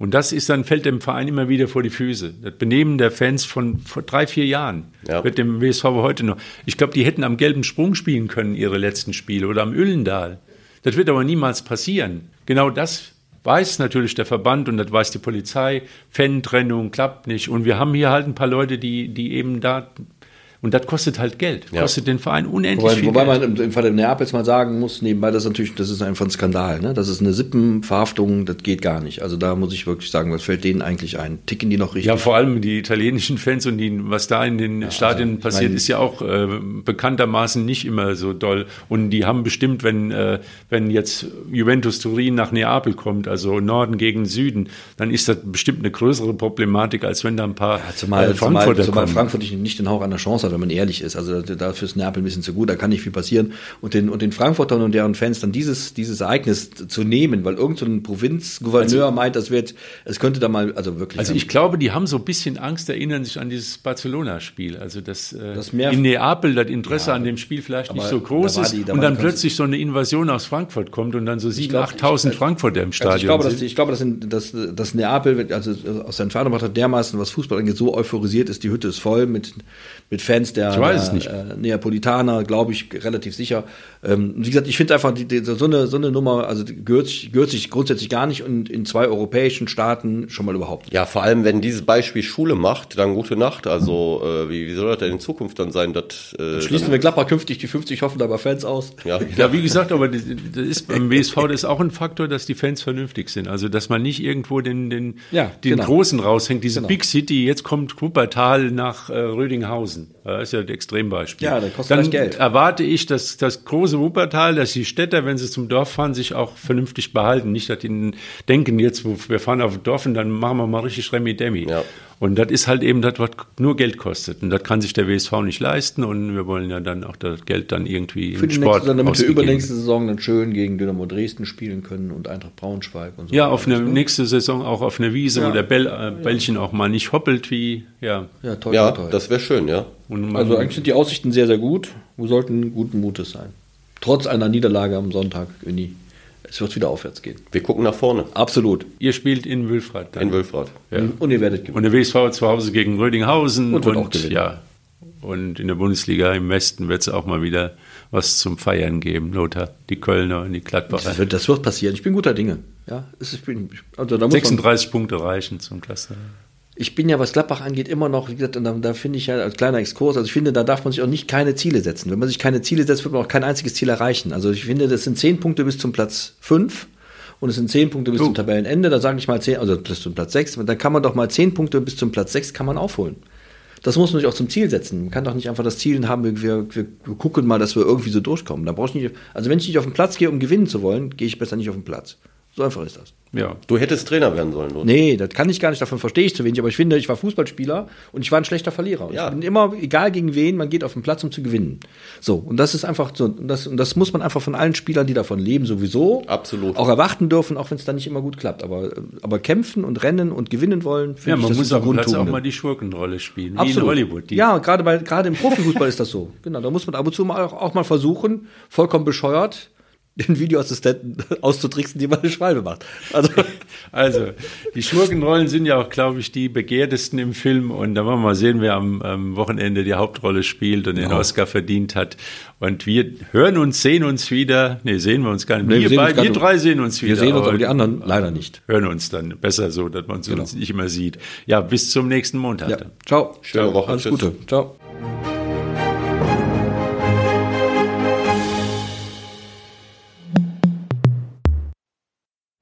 Und das ist dann, fällt dem Verein immer wieder vor die Füße. Das Benehmen der Fans von vor 3-4 Jahren wird dem WSV heute noch. Ich glaube, die hätten am Gelben Sprung spielen können, ihre letzten Spiele, oder am Uellendal. Das wird aber niemals passieren. Genau das weiß natürlich der Verband und das weiß die Polizei. Fantrennung klappt nicht. Und wir haben hier halt ein paar Leute, die eben da. Und das kostet halt Geld, kostet den Verein unendlich viel Geld. Wobei man im Fall der Neapels mal sagen muss, nebenbei, das ist einfach ein Skandal, ne? Das ist eine Sippenverhaftung, das geht gar nicht. Also da muss ich wirklich sagen, was fällt denen eigentlich ein? Ticken die noch richtig? Ja, vor allem die italienischen Fans und was da in den Stadien passiert, ist ja auch bekanntermaßen nicht immer so doll. Und die haben bestimmt, wenn jetzt Juventus Turin nach Neapel kommt, also Norden gegen Süden, dann ist das bestimmt eine größere Problematik, als wenn da ein paar Frankfurter kommen. Zumal Frankfurt nicht den Hauch einer Chance hat, wenn man ehrlich ist. Also dafür ist Neapel ein bisschen zu gut, da kann nicht viel passieren. Und den Frankfurtern und deren Fans dann dieses Ereignis zu nehmen, weil irgend so ein Provinzgouverneur meint, es könnte da mal, also wirklich. Also ich glaube, die haben so ein bisschen Angst, erinnern sich an dieses Barcelona-Spiel. Also dass in Neapel das Interesse an dem Spiel vielleicht nicht so groß ist und dann plötzlich so eine Invasion aus Frankfurt kommt und dann so 7.000, 8.000 Frankfurter im Stadion sind. Ich glaube, dass Neapel, also aus der Entfernung dermaßen, was Fußball angeht, so euphorisiert ist, die Hütte ist voll mit Fans, Fans der, Neapolitaner, glaube ich, relativ sicher. Wie gesagt, ich finde einfach so eine Nummer, also gehört sich grundsätzlich gar nicht und in zwei europäischen Staaten schon mal überhaupt nicht. Ja, vor allem, wenn dieses Beispiel Schule macht, dann gute Nacht. Also wie soll das denn in Zukunft dann sein? Dass, dann schließen wir Gladbach künftig die 50 Hoffenheimer Fans aus. Ja. Ja, wie gesagt, aber das ist beim WSV das ist auch ein Faktor, dass die Fans vernünftig sind. Also, dass man nicht irgendwo den Großen raushängt. Diese Big City, jetzt kommt Wuppertal nach Rödinghausen. Das ist ja ein Extrembeispiel. Ja, das kostet dann Geld. Erwarte ich, dass das große Wuppertal, dass die Städter, wenn sie zum Dorf fahren, sich auch vernünftig behalten. Nicht, dass die denken, jetzt wir fahren auf Dorf und dann machen wir mal richtig Remi-Demi. Ja. Und das ist halt eben das, was nur Geld kostet. Und das kann sich der WSV nicht leisten. Und wir wollen ja dann auch das Geld dann irgendwie für im Sport ausgeben. Damit wir übernächste Saison dann schön gegen Dynamo Dresden spielen können und Eintracht Braunschweig und so. Ja, auf eine nächste Saison auch auf einer Wiese, ja, wo der Bällchen auch mal nicht hoppelt wie, ja. Ja, toll, ja, toll. Das wäre schön, ja. Und also eigentlich sind die Aussichten sehr, sehr gut. Wir sollten guten Mutes sein. Trotz einer Niederlage am Sonntag, Uni. Es wird wieder aufwärts gehen. Wir gucken nach vorne. Absolut. Ihr spielt in Wülfrath. Dann. In Wülfrath. Ja. Und ihr werdet gewinnen. Und der WSV zu Hause gegen Rödinghausen. Und wird auch gewinnen. Ja. Und in der Bundesliga im Westen wird es auch mal wieder was zum Feiern geben, Lothar. Die Kölner und die Gladbacher. Das wird passieren. Ich bin guter Dinge. Ja, also da muss 36 Punkte reichen zum Klassenerhalt. Ich bin ja, was Gladbach angeht, immer noch, wie gesagt, und da finde ich ja als kleiner Exkurs, also ich finde, da darf man sich auch nicht keine Ziele setzen. Wenn man sich keine Ziele setzt, wird man auch kein einziges Ziel erreichen. Also ich finde, das sind 10 Punkte bis zum Platz 5 und es sind 10 Punkte bis zum Tabellenende, da sage ich mal 10, also bis zum Platz 6, da kann man doch mal 10 Punkte bis zum Platz 6 kann man aufholen. Das muss man sich auch zum Ziel setzen. Man kann doch nicht einfach das Ziel haben, wir gucken mal, dass wir irgendwie so durchkommen. Da brauche ich nicht, also wenn ich nicht auf den Platz gehe, um gewinnen zu wollen, gehe ich besser nicht auf den Platz. So einfach ist das. Ja. Du hättest Trainer werden sollen, oder? Nee, das kann ich gar nicht, davon verstehe ich zu wenig, aber ich finde, ich war Fußballspieler und ich war ein schlechter Verlierer. Ja. Ich bin immer, egal gegen wen, man geht auf den Platz, um zu gewinnen. So, und das ist einfach so, und das muss man einfach von allen Spielern, die davon leben, sowieso absolut auch erwarten dürfen, auch wenn es dann nicht immer gut klappt. Aber kämpfen und rennen und gewinnen wollen, finde ich, das ist ein Grundtugend. Ja, man muss auf dem Platz auch mal die Schurkenrolle spielen, wie absolut. In Hollywood. Ja, gerade im Profifußball ist das so. Genau, da muss man ab und zu mal auch mal versuchen, vollkommen bescheuert, den Videoassistenten auszutricksen, die mal eine Schwalbe macht. Also die Schurkenrollen sind ja auch, glaube ich, die begehrtesten im Film. Und da wollen wir mal sehen, wer am Wochenende die Hauptrolle spielt und den Oscar verdient hat. Und wir hören uns, sehen uns wieder. Nee, sehen wir uns gar nicht. Wir drei sehen uns wieder. Wir sehen uns, aber die anderen leider nicht. Hören uns dann besser so, dass man uns nicht immer sieht. Ja, bis zum nächsten Montag. Ja. Ciao. Schöne Woche. Alles Gute. Ciao.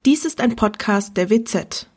Dies ist ein Podcast der WZ.